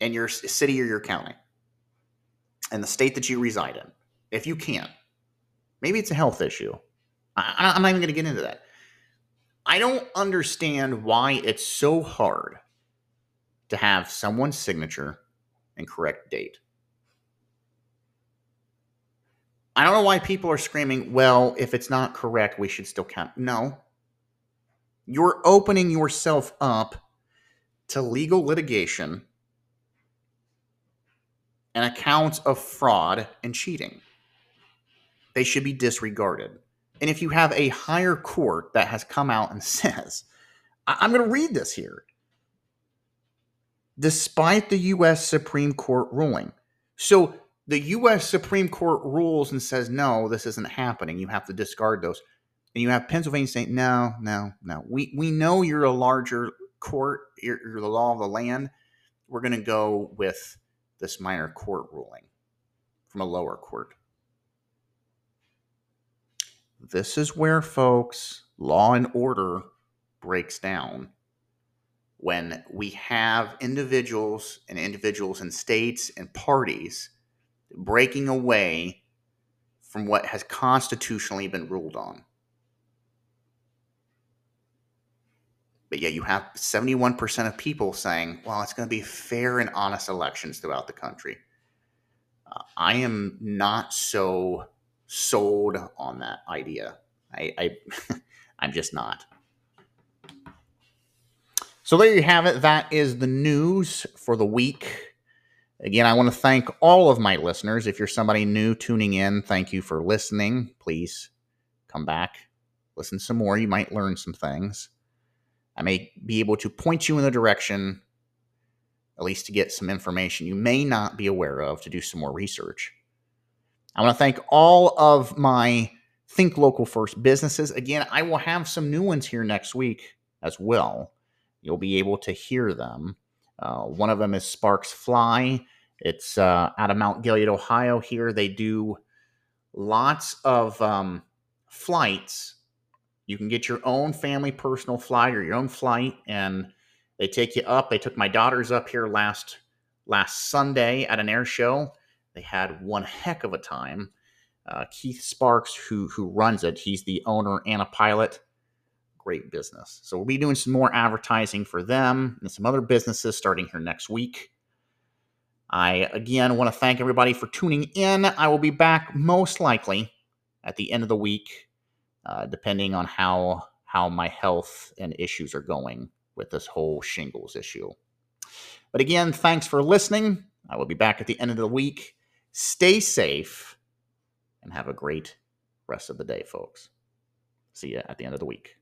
in your city or your county and the state that you reside in. If you can't, maybe it's a health issue. I'm not even going to get into that. I don't understand why it's so hard to have someone's signature and correct date. I don't know why people are screaming, well, if it's not correct, we should still count. No. You're opening yourself up to legal litigation and accounts of fraud and cheating. They should be disregarded. And if you have a higher court that has come out and says, I'm going to read this here. Despite the U.S. Supreme Court ruling. So the U.S. Supreme Court rules and says, no, this isn't happening. You have to discard those. And you have Pennsylvania saying, no. We know you're a larger court. You're the law of the land. We're going to go with this minor court ruling from a lower court. This is where, folks, law and order breaks down. When we have individuals and states and parties breaking away from what has constitutionally been ruled on. But yeah, you have 71% of people saying, well, it's going to be fair and honest elections throughout the country. I am not so sold on that idea. I'm just not. So there you have it. That is the news for the week. Again, I want to thank all of my listeners. If you're somebody new tuning in, thank you for listening. Please come back, listen some more. You might learn some things. I may be able to point you in the direction, at least to get some information you may not be aware of, to do some more research. I want to thank all of my Think Local First businesses. Again, I will have some new ones here next week as well. You'll be able to hear them. One of them is Sparks Fly. It's out of Mount Gilead, Ohio here. They do lots of flights. You can get your own family personal flight or your own flight, and they take you up. They took my daughters up here last Sunday at an air show. They had one heck of a time. Keith Sparks, who runs it, he's the owner and a pilot. Great business. So we'll be doing some more advertising for them and some other businesses starting here next week. I, again, want to thank everybody for tuning in. I will be back most likely at the end of the week, depending on how my health and issues are going with this whole shingles issue. But again, thanks for listening. I will be back at the end of the week. Stay safe and have a great rest of the day, folks. See you at the end of the week.